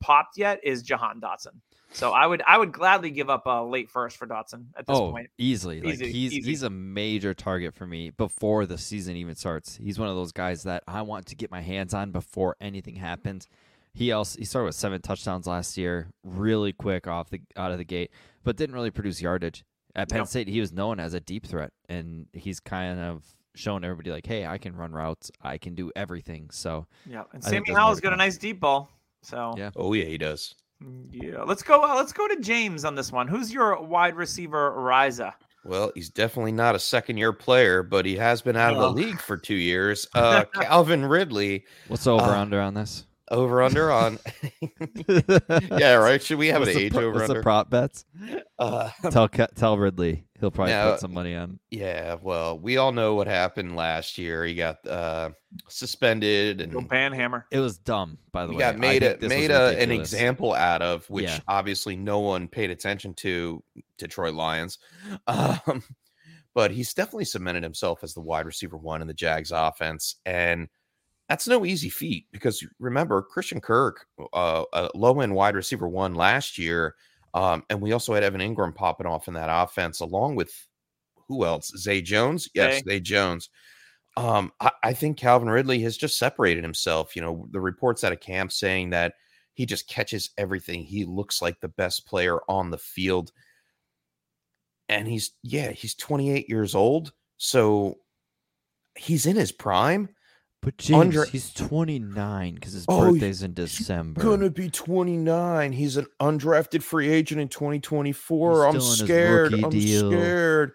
popped yet is Jahan Dotson. So I would gladly give up a late first for Dotson at this point. Easily. Like he's a major target for me before the season even starts. He's one of those guys that I want to get my hands on before anything happens. He started with 7 touchdowns last year, really quick out of the gate, but didn't really produce yardage. At Penn State, he was known as a deep threat, and he's kind of shown everybody like, hey, I can run routes, I can do everything. So yeah, and Sammy Howell's got a nice deep ball. So yeah. Oh yeah, he does. Yeah, let's go to James on this one. Who's your wide receiver riser? Well, he's definitely not a second-year player, but he has been out of the league for 2 years. Calvin Ridley. What's over-under on this? Over-under on... Yeah, right? Should we have an age over-under? What's the prop bets? Tell Ridley. He'll probably put some money on. Yeah, well, we all know what happened last year. He got suspended and panhammer. It was dumb, by the way. Yeah, made an example out of, which obviously no one paid attention to. Detroit Lions, but he's definitely cemented himself as the wide receiver one in the Jags offense, and that's no easy feat because remember Christian Kirk, a low end wide receiver one last year. And we also had Evan Ingram popping off in that offense, along with who else? Zay Jones. Yes, Zay Jones. I think Calvin Ridley has just separated himself. You know, the reports out of camp saying that he just catches everything. He looks like the best player on the field. And he's 28 years old. So he's in his prime. But James, he's 29 because his birthday's in December. He's going to be 29. He's an undrafted free agent in 2024. I'm scared. I'm scared.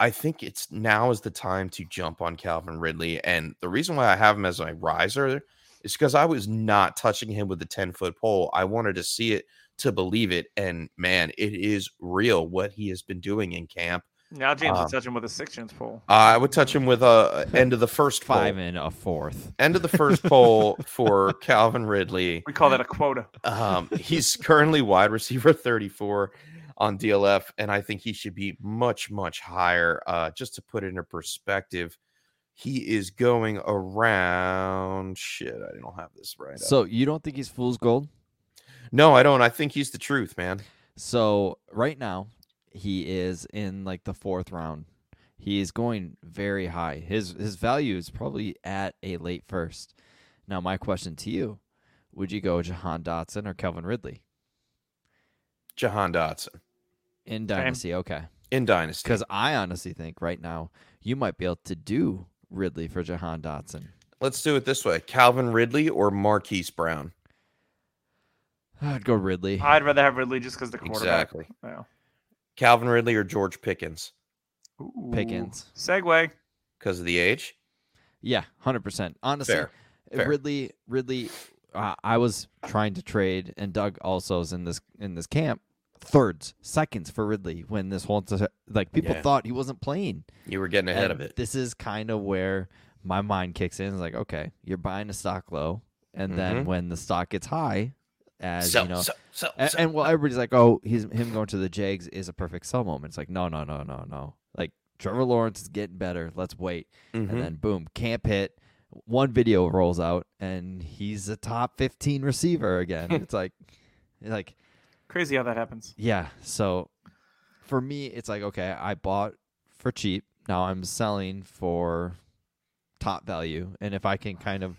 I think it's now is the time to jump on Calvin Ridley. And the reason why I have him as a riser is because I was not touching him with a 10-foot pole. I wanted to see it to believe it. And, man, it is real what he has been doing in camp. Now James would touch him with a 6-inch pole. I would touch him with a end of the first pole. 5 and a fourth. End of the first pole for Calvin Ridley. We call that a quota. He's currently wide receiver 34 on DLF, and I think he should be much, much higher. Just to put it into perspective, he is going around... Shit, I don't have this right. So you don't think he's fool's gold? No, I don't. I think he's the truth, man. So right now... he is in like the fourth round. He is going very high. His value is probably at a late first. Now, my question to you, would you go Jahan Dotson or Calvin Ridley? Jahan Dotson. In Dynasty, okay. In Dynasty. Because I honestly think right now you might be able to do Ridley for Jahan Dotson. Let's do it this way. Calvin Ridley or Marquise Brown? I'd go Ridley. I'd rather have Ridley just because the quarterback. Exactly. Yeah. Calvin Ridley or George Pickens? Ooh, Pickens. Segue. Because of the age? Yeah, 100%. Honestly, Fair. Ridley. I was trying to trade, and Doug also is in this camp. Thirds, seconds for Ridley when this whole people thought he wasn't playing. You were getting ahead of it. This is kind of where my mind kicks in. It's like, okay, you're buying a stock low, and then when the stock gets high. And everybody's like, oh, him going to the Jags is a perfect sell moment. It's like, no. Like, Trevor Lawrence is getting better. Let's wait. Mm-hmm. And then, boom, camp hit. One video rolls out, and he's a top 15 receiver again. It's like crazy how that happens. Yeah. So, for me, it's like, okay, I bought for cheap. Now I'm selling for top value. And if I can kind of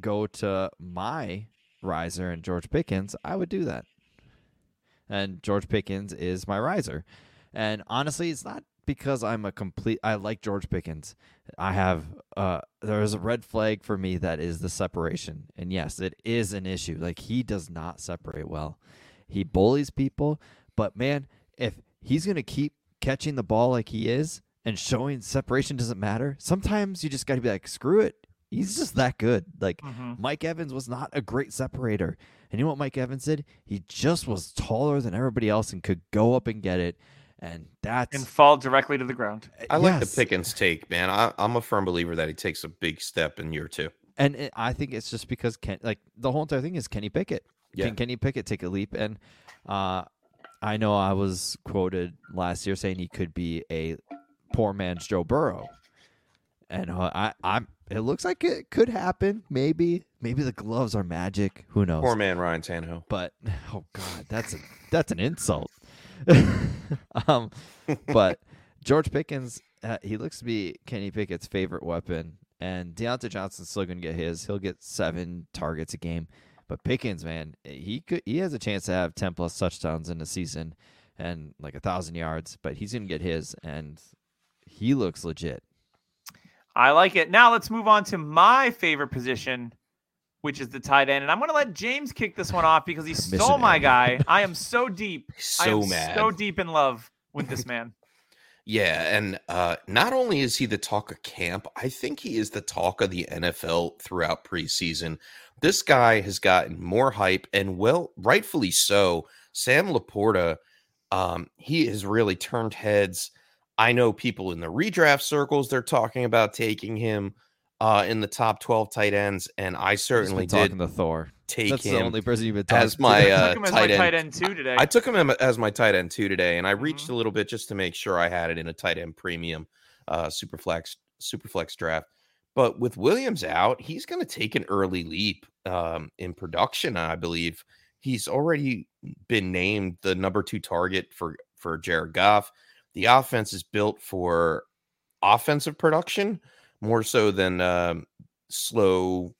go to my riser and George Pickens, I would do that. And George Pickens is my riser. And honestly, it's not because I like George Pickens. I have there is a red flag for me that is the separation. And yes, it is an issue. Like, he does not separate well. He bullies people, but man, if he's going to keep catching the ball like he is and showing separation doesn't matter, sometimes you just got to be like, screw it. He's just that good. Like, Mike Evans was not a great separator. And you know what Mike Evans did? He just was taller than everybody else and could go up and get it. And fall directly to the ground. I like the Pickens take, man. I'm a firm believer that he takes a big step in year two. And I think it's just because the whole entire thing is Kenny Pickett. Yeah. Can Kenny Pickett take a leap? And I know I was quoted last year saying he could be a poor man's Joe Burrow. And it looks like it could happen. Maybe the gloves are magic. Who knows? Poor man Ryan Tannehill. But oh god, that's an insult. But George Pickens, he looks to be Kenny Pickett's favorite weapon, and Deontay Johnson's still gonna get his. He'll get 7 targets a game, but Pickens, man, he has a chance to have 10 plus touchdowns in a season and like 1,000 yards. But he's gonna get his, and he looks legit. I like it. Now let's move on to my favorite position, which is the tight end. And I'm going to let James kick this one off because he stole my guy. I am so deep. So deep in love with this man. Yeah. And not only is he the talk of camp, I think he is the talk of the NFL throughout preseason. This guy has gotten more hype, and well, rightfully so. Sam Laporta, he has really turned heads. I know people in the redraft circles, they're talking about taking him in the top 12 tight ends, and I certainly did take him. That's the only person you've been talking as my tight end 2 today. I took him as my tight end 2 today, and I reached a little bit just to make sure I had it in a tight end premium superflex draft. But with Williams out, he's going to take an early leap in production, I believe. He's already been named the number 2 target for Jared Goff. The offense is built for offensive production more so than slow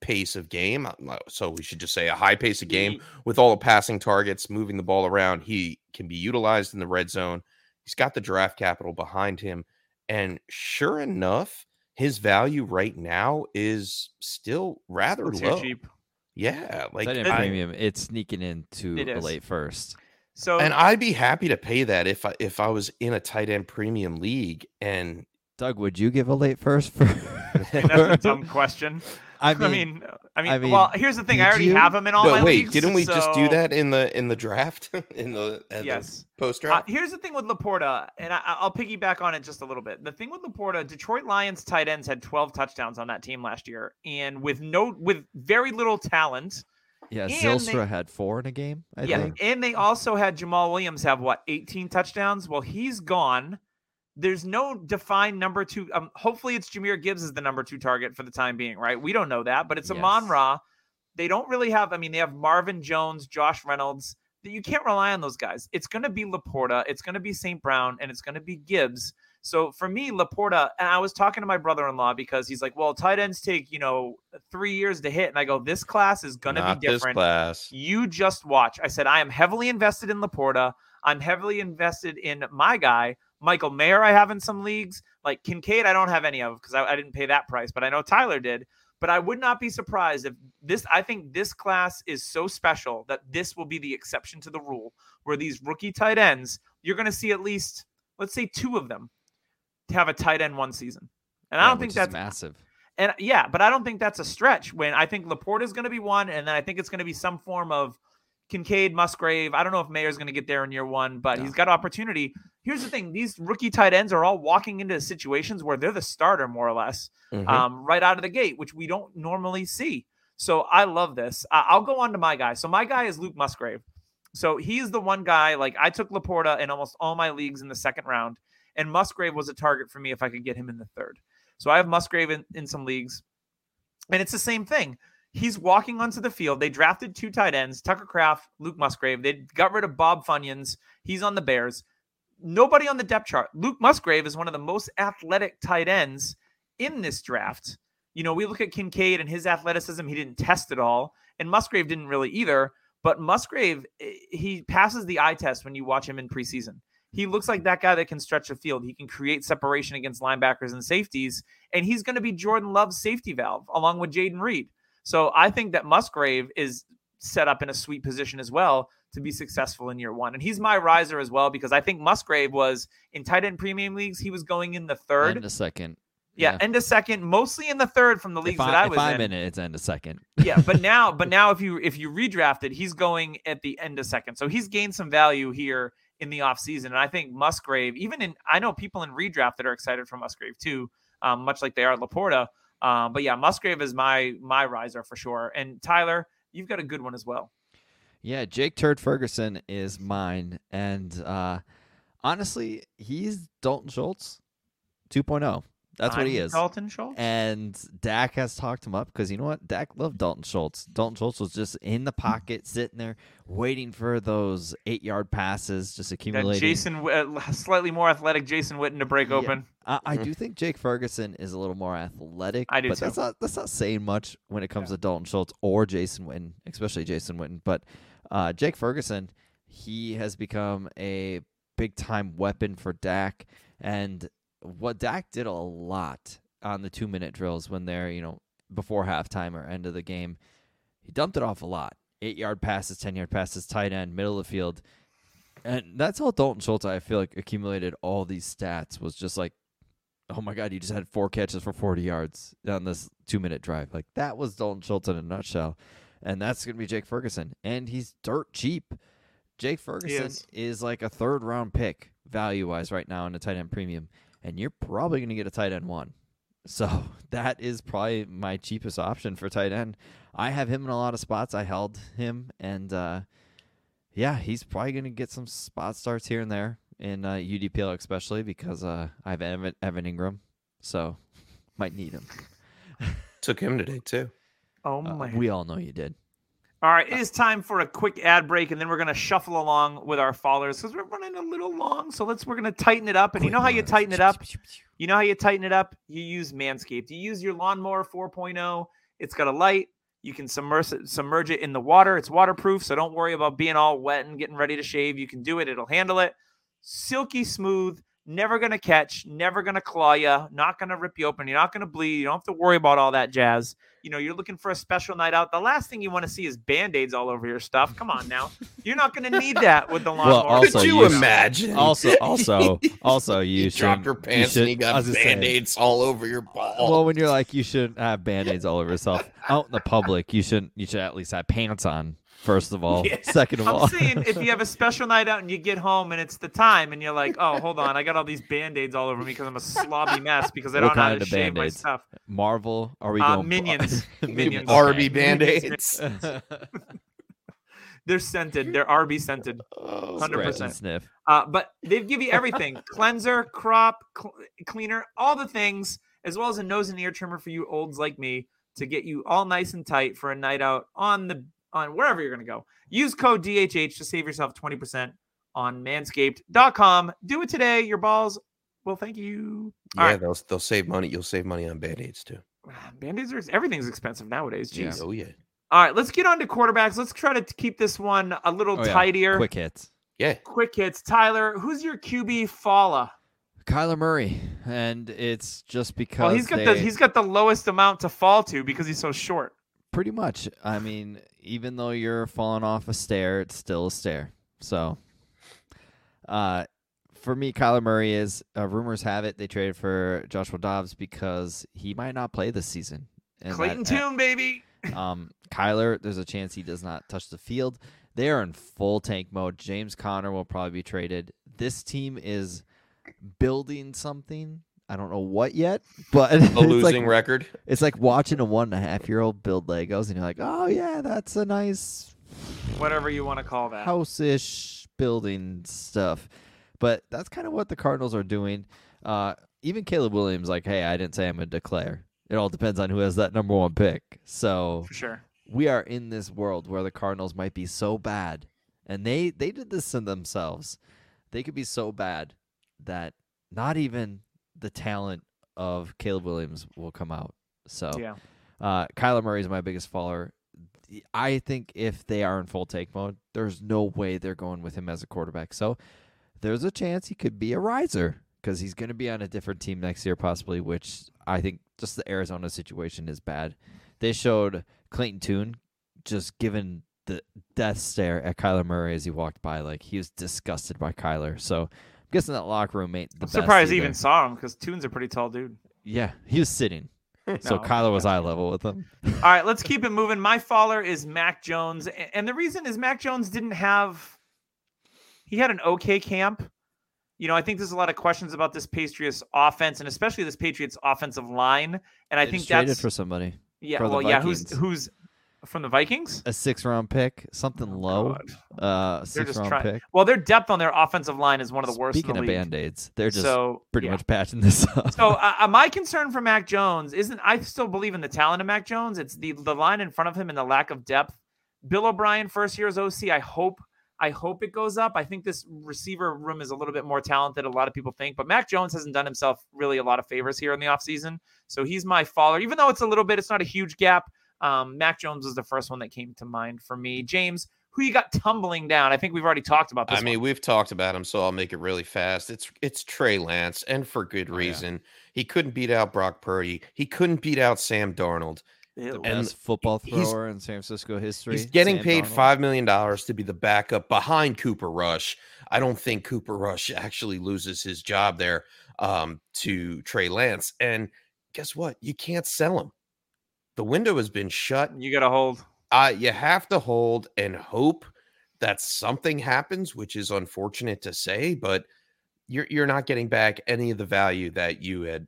pace of game. So we should just say a high pace of game with all the passing targets, moving the ball around. He can be utilized in the red zone. He's got the draft capital behind him. And sure enough, his value right now is still rather low. Cheap. Yeah, like premium, it's sneaking into the late first. So, and I'd be happy to pay that if I was in a tight end premium league. And Doug, would you give a late first for? That's a dumb question. I mean, well, here's the thing. I already have him in all my leagues. Wait, didn't we just do that in the draft in the post draft? Here's the thing with Laporta, and I'll piggyback on it just a little bit. The thing with Laporta, Detroit Lions tight ends had 12 touchdowns on that team last year, and with very little talent. Yeah, Zylstra had 4 in a game. I think. And they also had Jamal Williams have 18 touchdowns. Well, he's gone. There's no defined number 2. Hopefully it's Jahmyr Gibbs is the number 2 target for the time being, right? We don't know that, but it's Amon-Ra. They don't really have, they have Marvin Jones, Josh Reynolds. You can't rely on those guys. It's going to be Laporta. It's going to be St. Brown, and it's going to be Gibbs. So for me, Laporta, and I was talking to my brother-in-law because he's like, well, tight ends take, 3 years to hit. And I go, this class is going to be different. This class. You just watch. I said, I am heavily invested in Laporta. I'm heavily invested in my guy, Michael Mayer. I have in some leagues like Kincaid. I don't have any of because I didn't pay that price, but I know Tyler did. But I would not be surprised if this. I think this class is so special that this will be the exception to the rule, where these rookie tight ends, you're going to see at least, let's say, 2 of them to have a tight end one season, and I don't think that's massive. And but I don't think that's a stretch. When I think Laporta is going to be one, and then I think it's going to be some form of Kincaid, Musgrave. I don't know if Mayer's going to get there in year 1, but he's got opportunity. Here's the thing. These rookie tight ends are all walking into situations where they're the starter, more or less, right out of the gate, which we don't normally see. So I love this. I'll go on to my guy. So my guy is Luke Musgrave. So he's the one guy, I took Laporta in almost all my leagues in the 2nd round, and Musgrave was a target for me if I could get him in the 3rd. So I have Musgrave in some leagues, and it's the same thing. He's walking onto the field. They drafted 2 tight ends, Tucker Kraft, Luke Musgrave. They got rid of Bob Funyuns. He's on the Bears. Nobody on the depth chart. Luke Musgrave is one of the most athletic tight ends in this draft. We look at Kincaid and his athleticism. He didn't test at all. And Musgrave didn't really either. But Musgrave, he passes the eye test when you watch him in preseason. He looks like that guy that can stretch the field. He can create separation against linebackers and safeties. And he's going to be Jordan Love's safety valve along with Jaden Reed. So I think that Musgrave is set up in a sweet position as well to be successful in year 1. And he's my riser as well, because I think Musgrave was in tight end premium leagues. He was going in the 3rd. End of 2nd. Yeah. End of 2nd, mostly in the 3rd from the leagues that I was in. If I'm in it, it's end of 2nd. Yeah. But now if you redrafted, he's going at the end of 2nd. So he's gained some value here in the off season. And I think Musgrave, I know people in redraft that are excited for Musgrave too, much like they are at Laporta. Musgrave is my riser for sure. And Tyler, you've got a good one as well. Yeah, Jake Turd Ferguson is mine. And honestly, he's Dalton Schultz 2.0. That's what he is. Dalton Schultz. And Dak has talked him up because you know what? Dak loved Dalton Schultz. Dalton Schultz was just in the pocket, sitting there, waiting for those 8-yard passes, just accumulating. That slightly more athletic Jason Witten to break open. I do think Jake Ferguson is a little more athletic. I do but too. That's not saying much when it comes to Dalton Schultz or Jason Witten, especially Jason Witten. But Jake Ferguson, he has become a big-time weapon for Dak. And what Dak did a lot on the 2-minute drills when they're, before halftime or end of the game, he dumped it off a lot. 8-yard passes, 10-yard passes, tight end, middle of the field. And that's how Dalton Schultz, I feel like, accumulated all these stats, was just like, oh my God, you just had 4 catches for 40 yards on this 2-minute drive. Like, that was Dalton Schultz in a nutshell. And that's going to be Jake Ferguson. And he's dirt cheap. Jake Ferguson is like a 3rd-round pick value-wise right now in a tight end premium. And you're probably going to get a tight end 1. So that is probably my cheapest option for tight end. I have him in a lot of spots. I held him. And, he's probably going to get some spot starts here and there in UDPL especially because I have Evan Ingram. So might need him. Took him today too. Oh, my. We all know you did. All right. It is time for a quick ad break, and then we're going to shuffle along with our followers because we're running a little long. So we're going to tighten it up. And you know how you tighten it up? You use Manscaped. You use your lawnmower 4.0. It's got a light. You can submerge it in the water. It's waterproof. So don't worry about being all wet and getting ready to shave. You can do it. It'll handle it. Silky smooth. Never going to catch, never going to claw you, not going to rip you open. You're not going to bleed. You don't have to worry about all that jazz. You know, you're looking for a special night out. The last thing you want to see is Band-Aids all over your stuff. Come on now. You're not going to need that with the lawnmower. Well, could you imagine? Also, you should drop your pants and you got Band-Aids all over your balls. Well, when you're like, you shouldn't have Band-Aids all over yourself. Out in the public, you should at least have pants on. First of all, yeah. Second of all, I'm saying if you have a special night out and you get home and it's the time and you're like, oh, hold on, I got all these Band-Aids all over me because I'm a slobby mess because I don't know how to shave my stuff. Marvel, are we going Minions? Minions, Arby Band-Aids. They're scented. They're Arby scented. 100% sniff. But they give you everything: cleanser, crop cleaner, all the things, as well as a nose and ear trimmer for you olds like me to get you all nice and tight for a night out on wherever you're going to go. Use code DHH to save yourself 20% on manscaped.com. Do it today. Your balls will thank you. All right. They'll save money. You'll save money on Band-Aids too. Band-Aids are everything's expensive nowadays. Jeez. Yeah. Oh, yeah. All right. Let's get on to quarterbacks. Let's try to keep this one a little tidier. Yeah. Quick hits. Yeah. Quick hits. Tyler, who's your QB falla? Kyler Murray, and it's just because he's got the lowest amount to fall to because he's so short. Pretty much. I mean, even though you're falling off a stair, it's still a stair. So for me, Kyler Murray is, rumors have it, they traded for Joshua Dobbs because he might not play this season. And Clayton Tune, baby. Kyler, there's a chance he does not touch the field. They are in full tank mode. James Conner will probably be traded. This team is building something. I don't know what yet, but a losing record. It's like watching a 1.5-year-old build Legos, and you're like, oh, yeah, that's a nice, whatever you want to call that, house-ish building stuff. But that's kind of what the Cardinals are doing. Even Caleb Williams, like, hey, I didn't say I'm going to declare. It all depends on who has that number one pick. So for sure, we are in this world where the Cardinals might be so bad, and they did this to themselves. They could be so bad that not even the talent of Caleb Williams will come out. So yeah. Kyler Murray is my biggest follower. I think if they are in full take mode, there's no way they're going with him as a quarterback. So there's a chance he could be a riser because he's going to be on a different team next year possibly, which I think just the Arizona situation is bad. They showed Clayton Tune just giving the death stare at Kyler Murray as he walked by. Like, he was disgusted by Kyler. So I'm guessing that locker room ain't the best. I'm surprised he even saw him because Tune's a pretty tall dude. Yeah, he was sitting. So Kyler was eye level with him. All right, let's keep it moving. My faller is Mac Jones. And the reason is Mac Jones had an okay camp. You know, I think there's a lot of questions about this Patriots offense and especially this Patriots offensive line. And I think that's traded for somebody. Yeah, well, yeah, who's from the Vikings, a 6-round pick, something low. Pick. Well, their depth on their offensive line is one of the worst. Speaking of Band-Aids, they're just much patching this up. So my concern for Mac Jones isn't. I still believe in the talent of Mac Jones. It's the line in front of him and the lack of depth. Bill O'Brien, first year as OC. I hope it goes up. I think this receiver room is a little bit more talented than a lot of people think, but Mac Jones hasn't done himself really a lot of favors here in the offseason. So he's my faller, even though it's a little bit. It's not a huge gap. Mac Jones was the first one that came to mind for me. James, who you got tumbling down? I think we've already talked about this. I mean, we've talked about him, so I'll make it really fast. It's Trey Lance, and for good reason. Yeah. He couldn't beat out Brock Purdy. He couldn't beat out Sam Darnold. The best football thrower in San Francisco history. He's getting paid $5 million to be the backup behind Cooper Rush. I don't think Cooper Rush actually loses his job there to Trey Lance. And guess what? You can't sell him. The window has been shut. You got to hold. You have to hold and hope that something happens, which is unfortunate to say, but you're not getting back any of the value that you had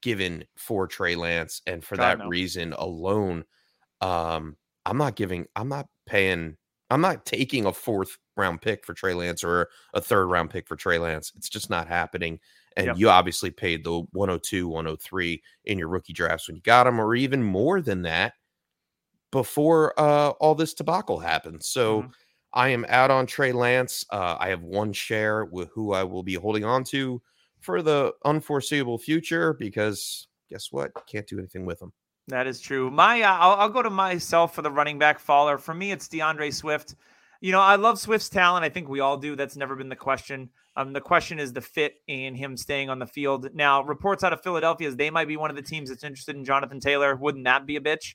given for Trey Lance. And for reason alone, I'm not taking a 4th round pick for Trey Lance or a 3rd round pick for Trey Lance. It's just not happening. And you obviously paid the 102, 103 in your rookie drafts when you got him, or even more than that before all this debacle happened. So I am out on Trey Lance. I have one share with who I will be holding on to for the unforeseeable future because guess what? Can't do anything with him. That is true. I'll go to myself for the running back faller. For me, it's DeAndre Swift. You know, I love Swift's talent. I think we all do. That's never been the question. The question is the fit and him staying on the field. Now, reports out of Philadelphia is they might be one of the teams that's interested in Jonathan Taylor. Wouldn't that be a bitch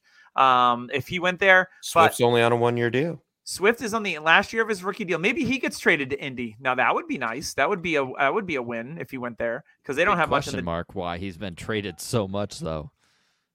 if he went there? Swift's only on a one-year deal. Swift is on the last year of his rookie deal. Maybe he gets traded to Indy. Now that would be nice. That would be a win if he went there because they don't have much. Question mark why he's been traded so much though.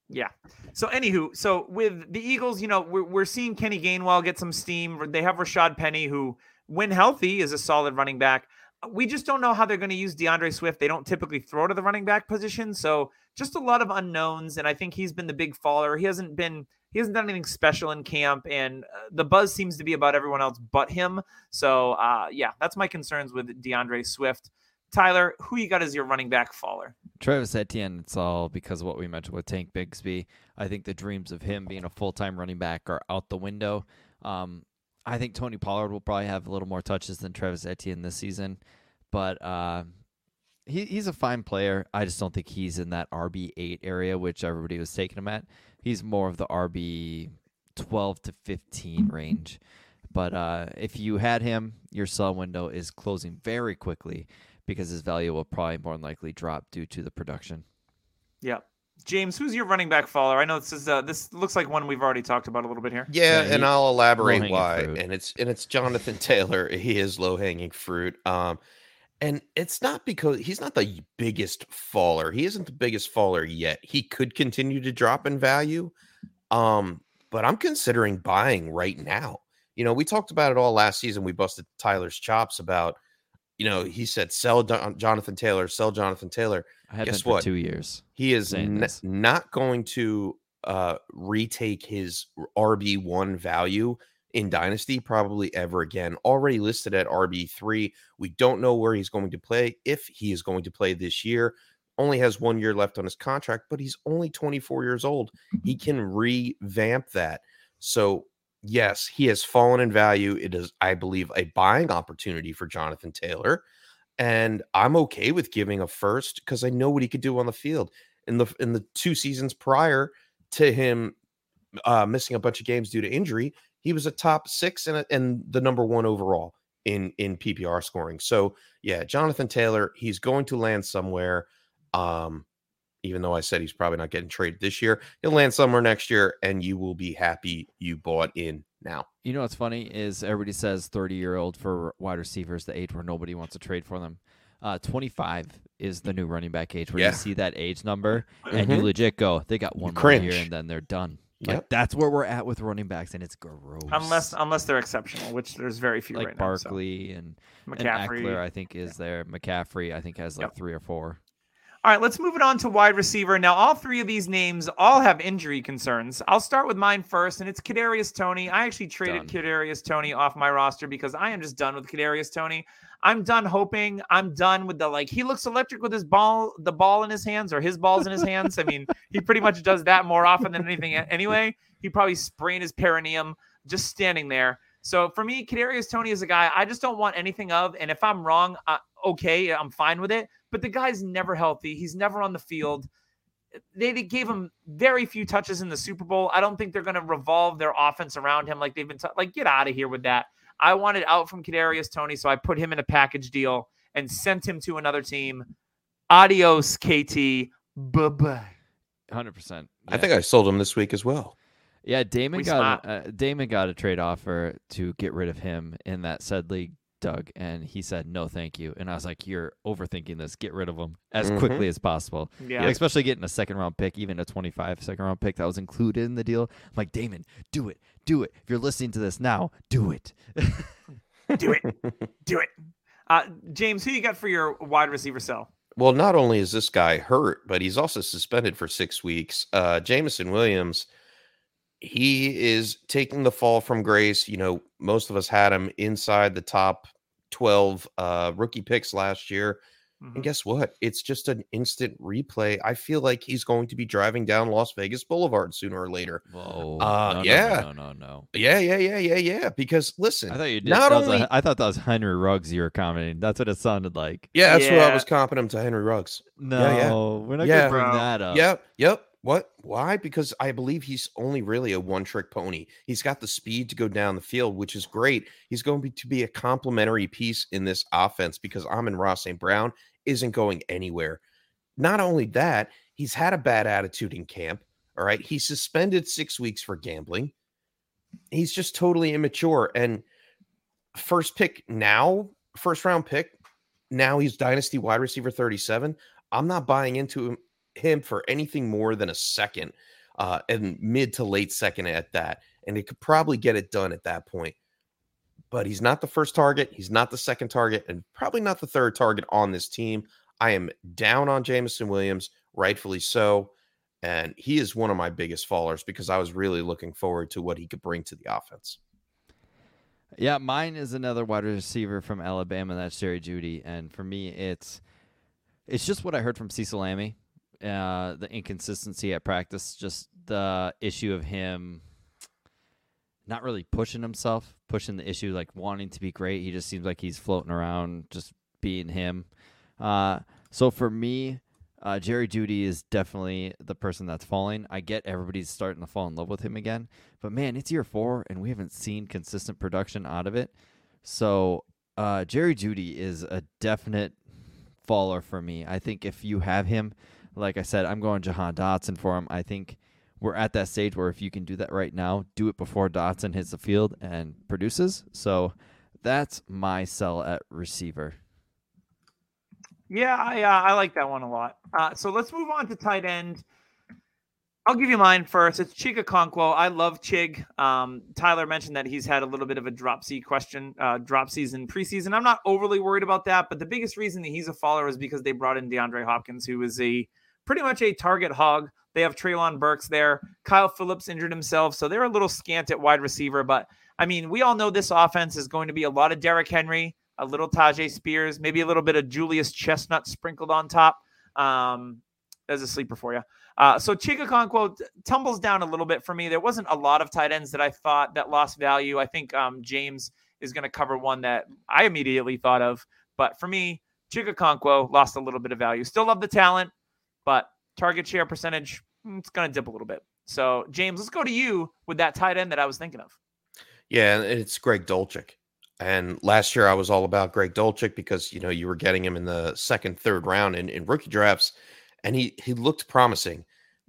Yeah. So anywho, so with the Eagles, you know, we're seeing Kenny Gainwell get some steam. They have Rashad Penny, who, when healthy, is a solid running back. We just don't know how they're going to use DeAndre Swift. They don't typically throw to the running back position, so just a lot of unknowns. And I think he's been the big faller. He hasn't done anything special in camp, and the buzz seems to be about everyone else but him. So, yeah, that's my concerns with DeAndre Swift. Tyler, who you got as your running back faller? Travis Etienne. It's all because of what we mentioned with Tank Bigsby. I think the dreams of him being a full-time running back are out the window. I think Tony Pollard will probably have a little more touches than Travis Etienne this season, but he's a fine player. I just don't think he's in that RB8 area, which everybody was taking him at. He's more of the RB12 to 15 range. But if you had him, your sell window is closing very quickly because his value will probably more than likely drop due to the production. Yeah. James, who's your running back faller? I know this looks like one we've already talked about a little bit here. Yeah, and I'll elaborate why. Fruit. And it's Jonathan Taylor. He is low-hanging fruit. And it's not because he's not the biggest faller. He isn't the biggest faller yet. He could continue to drop in value. But I'm considering buying right now. You know, we talked about it all last season. We busted Tyler's chops about, you know, he said, sell Jonathan Taylor, sell Jonathan Taylor. I had Guess what? For 2 years. He is not going to retake his RB1 value in Dynasty probably ever again. Already listed at RB3. We don't know where he's going to play, if he is going to play this year. Only has 1 year left on his contract, but he's only 24 years old. He can revamp that. So yes, he has fallen in value. It is, I believe, a buying opportunity for Jonathan Taylor, and I'm okay with giving a first because I know what he could do on the field. In the two seasons prior to him missing a bunch of games due to injury, he was a top six and the number one overall in PPR scoring. So, yeah, Jonathan Taylor, he's going to land somewhere, even though I said he's probably not getting traded this year. He'll land somewhere next year, and you will be happy you bought in now. You know what's funny is everybody says 30-year-old for wide receivers, the age where nobody wants to trade for them. 25 is the new running back age where you see that age number, and you legit go, they got one more year, and then they're done. Like that's where we're at with running backs, and it's gross. Unless they're exceptional, which there's very few like right Barkley now. Like so. Barkley and McCaffrey, I think, is there. McCaffrey, I think, has like 3 or 4. All right, let's move it on to wide receiver. Now, all three of these names all have injury concerns. I'll start with mine first, and it's Kadarius Toney. I actually traded Kadarius Toney off my roster because I am just done with Kadarius Toney. I'm done hoping. I'm done with the, like, he looks electric with the ball in his hands or his balls in his hands. I mean, he pretty much does that more often than anything anyway. He probably sprained his perineum just standing there. So for me, Kadarius Toney is a guy I just don't want anything of. And if I'm wrong, okay, I'm fine with it. But the guy's never healthy. He's never on the field. They gave him very few touches in the Super Bowl. I don't think they're going to revolve their offense around him like they've been get out of here with that. I wanted out from Kadarius Toney, so I put him in a package deal and sent him to another team. Adios, KT. Bye-bye. 100%. Yeah. I think I sold him this week as well. Yeah, Damon got a trade offer to get rid of him in that said league, Doug, and he said, no, thank you. And I was like, you're overthinking this. Get rid of him as quickly as possible. Yeah. Especially getting a second-round pick, even a 25-second-round pick that was included in the deal. I'm like, Damon, do it. Do it. If you're listening to this now, do it. Do it. Do it. James, who you got for your wide receiver sell? Well, not only is this guy hurt, but he's also suspended for 6 weeks. Jameson Williams, he is taking the fall from grace. You know, most of us had him inside the top 12 rookie picks last year. And guess what? It's just an instant replay. I feel like he's going to be driving down Las Vegas Boulevard sooner or later. Whoa. No. Yeah. Because listen, I thought you did. I thought that was Henry Ruggs you were commenting. That's what it sounded like. Yeah, that's what I was comparing him to, Henry Ruggs. No, we're not going to bring that up. Yep. What? Why? Because I believe he's only really a one-trick pony. He's got the speed to go down the field, which is great. He's going to be a complementary piece in this offense because Amon-Ra St. Brown isn't going anywhere. Not only that, he's had a bad attitude in camp. All right. He's suspended 6 weeks for gambling. He's just totally immature. And first round pick now, he's dynasty wide receiver 37. I'm not buying into him for anything more than a second, and mid to late second at that. And it could probably get it done at that point. But he's not the first target. He's not the second target, and probably not the third target on this team. I am down on Jameson Williams, rightfully so. And he is one of my biggest fallers because I was really looking forward to what he could bring to the offense. Yeah, mine is another wide receiver from Alabama. That's Jerry Jeudy. And for me, it's just what I heard from CeeDee Lamb. The inconsistency at practice, just the issue of him not really pushing himself, pushing the issue, like wanting to be great. He just seems like he's floating around, just being him. So for me, Jerry Jeudy is definitely the person that's falling. I get everybody's starting to fall in love with him again, but man, it's year four and we haven't seen consistent production out of it. So Jerry Jeudy is a definite faller for me. I think if you have him, like I said, I'm going Jahan Dotson for him. I think we're at that stage where if you can do that right now, do it before Dotson hits the field and produces. So that's my sell at receiver. Yeah, I like that one a lot. So let's move on to tight end. I'll give you mine first. It's Chig Okonkwo. I love Chig. Tyler mentioned that he's had a little bit of a drop season in preseason. I'm not overly worried about that, but the biggest reason that he's a follower is because they brought in DeAndre Hopkins, who is pretty much a target hog. They have Treylon Burks there. Kyle Phillips injured himself, so they're a little scant at wide receiver. But, I mean, we all know this offense is going to be a lot of Derrick Henry, a little Tajay Spears, maybe a little bit of Julius Chestnut sprinkled on top. As a sleeper for you. So Chig Okonkwo tumbles down a little bit for me. There wasn't a lot of tight ends that I thought that lost value. I think James is going to cover one that I immediately thought of. But for me, Chig Okonkwo lost a little bit of value. Still love the talent, but target share percentage, it's going to dip a little bit. So James, let's go to you with that tight end that I was thinking of. Yeah, and it's Greg Dulcich. And last year I was all about Greg Dulcich because, you were getting him in the second, third round in rookie drafts. And he looked promising,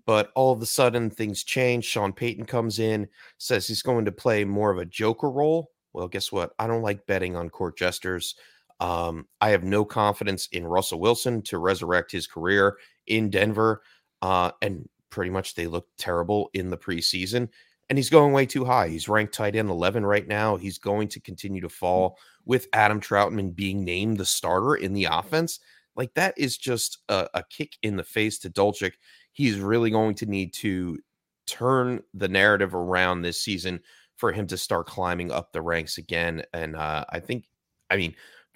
but all of a sudden things change. Sean Payton comes in, says he's going to play more of a joker role. Well, guess what? I don't like betting on court jesters. I have no confidence in Russell Wilson to resurrect his career in Denver. And pretty much they look terrible in the preseason. And he's going way too high. He's ranked tight end 11 right now. He's going to continue to fall with Adam Trautman being named the starter in the offense. Like, that is just a kick in the face to Dulcich. He's really going to need to turn the narrative around this season for him to start climbing up the ranks again. And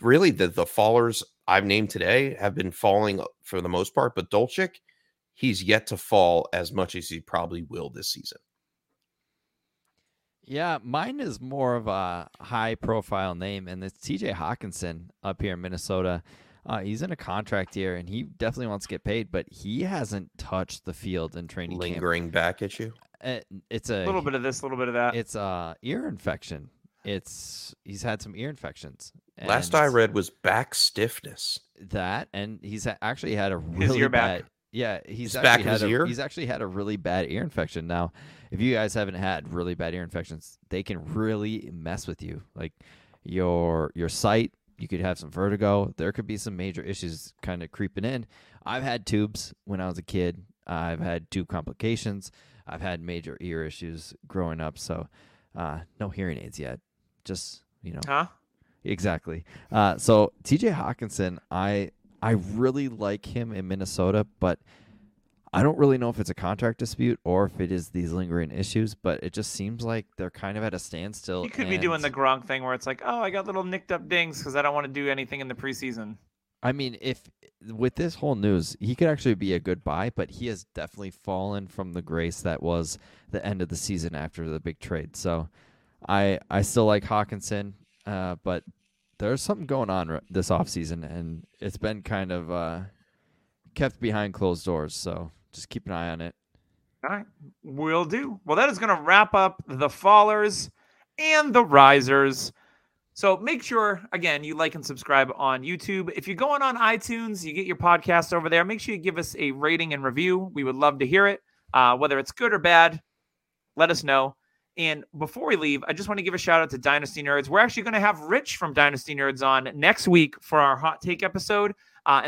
really the fallers I've named today have been falling for the most part, but Dulcich, he's yet to fall as much as he probably will this season. Yeah, mine is more of a high-profile name, and it's TJ Hawkinson up here in Minnesota. He's in a contract year, and he definitely wants to get paid, but he hasn't touched the field in training camp. Lingering back issue? It's a little bit of this, a little bit of that. It's ear infection. He's had some ear infections. Last I read was back stiffness. That, and he's actually had a really bad... Yeah, he's actually had a really bad ear infection. Now, if you guys haven't had really bad ear infections, they can really mess with you. Like your sight, you could have some vertigo. There could be some major issues kind of creeping in. I've had tubes when I was a kid. I've had tube complications. I've had major ear issues growing up. So no hearing aids yet. Just, Huh? Exactly. So TJ Hawkinson, I really like him in Minnesota, but I don't really know if it's a contract dispute or if it is these lingering issues, but it just seems like they're kind of at a standstill. He could be doing the Gronk thing where it's like, oh, I got little nicked up dings because I don't want to do anything in the preseason. I mean, if with this whole news, he could actually be a good buy, but he has definitely fallen from the grace that was the end of the season after the big trade. So I still like Hawkinson, but there's something going on this offseason, and it's been kind of kept behind closed doors, so just keep an eye on it. All right, will do. Well, that is going to wrap up the fallers and the risers. So make sure, again, you like and subscribe on YouTube. If you're going on iTunes, you get your podcast over there. Make sure you give us a rating and review. We would love to hear it. Whether it's good or bad, let us know. And before we leave, I just want to give a shout out to Dynasty Nerds. We're actually going to have Rich from Dynasty Nerds on next week for our hot take episode.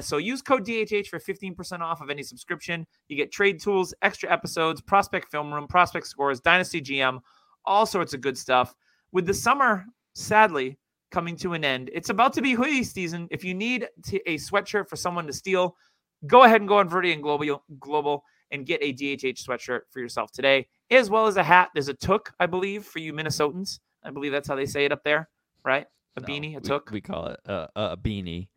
So use code DHH for 15% off of any subscription. You get trade tools, extra episodes, prospect film room, prospect scores, Dynasty GM, all sorts of good stuff. With the summer, sadly, coming to an end, it's about to be hoodie season. If you need a sweatshirt for someone to steal, go ahead and go on Verde and Global and get a DHH sweatshirt for yourself today, as well as a hat. There's a toque, I believe, for you Minnesotans. I believe that's how they say it up there, right? Beanie, a toque. We call it a beanie.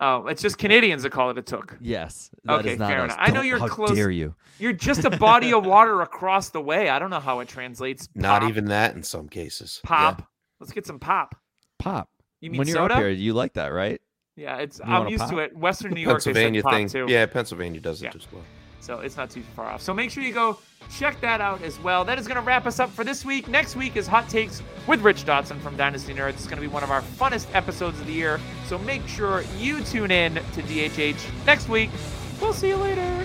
Oh, it's just Canadians that call it a toque. Yes. Okay, fair enough. I know you're close. How dare you? You're just a body of water across the way. I don't know how it translates. Pop. Not even that in some cases. Pop. Yeah. Let's get some pop. Pop. You mean when you're soda? Up here, you like that, right? Yeah, I'm used to it. Western New York is a pop too. Yeah, Pennsylvania does it as well. So it's not too far off. So make sure you go check that out as well. That is going to wrap us up for this week. Next week is Hot Takes with Rich Dotson from Dynasty Nerds. It's going to be one of our funnest episodes of the year. So make sure you tune in to DHH next week. We'll see you later.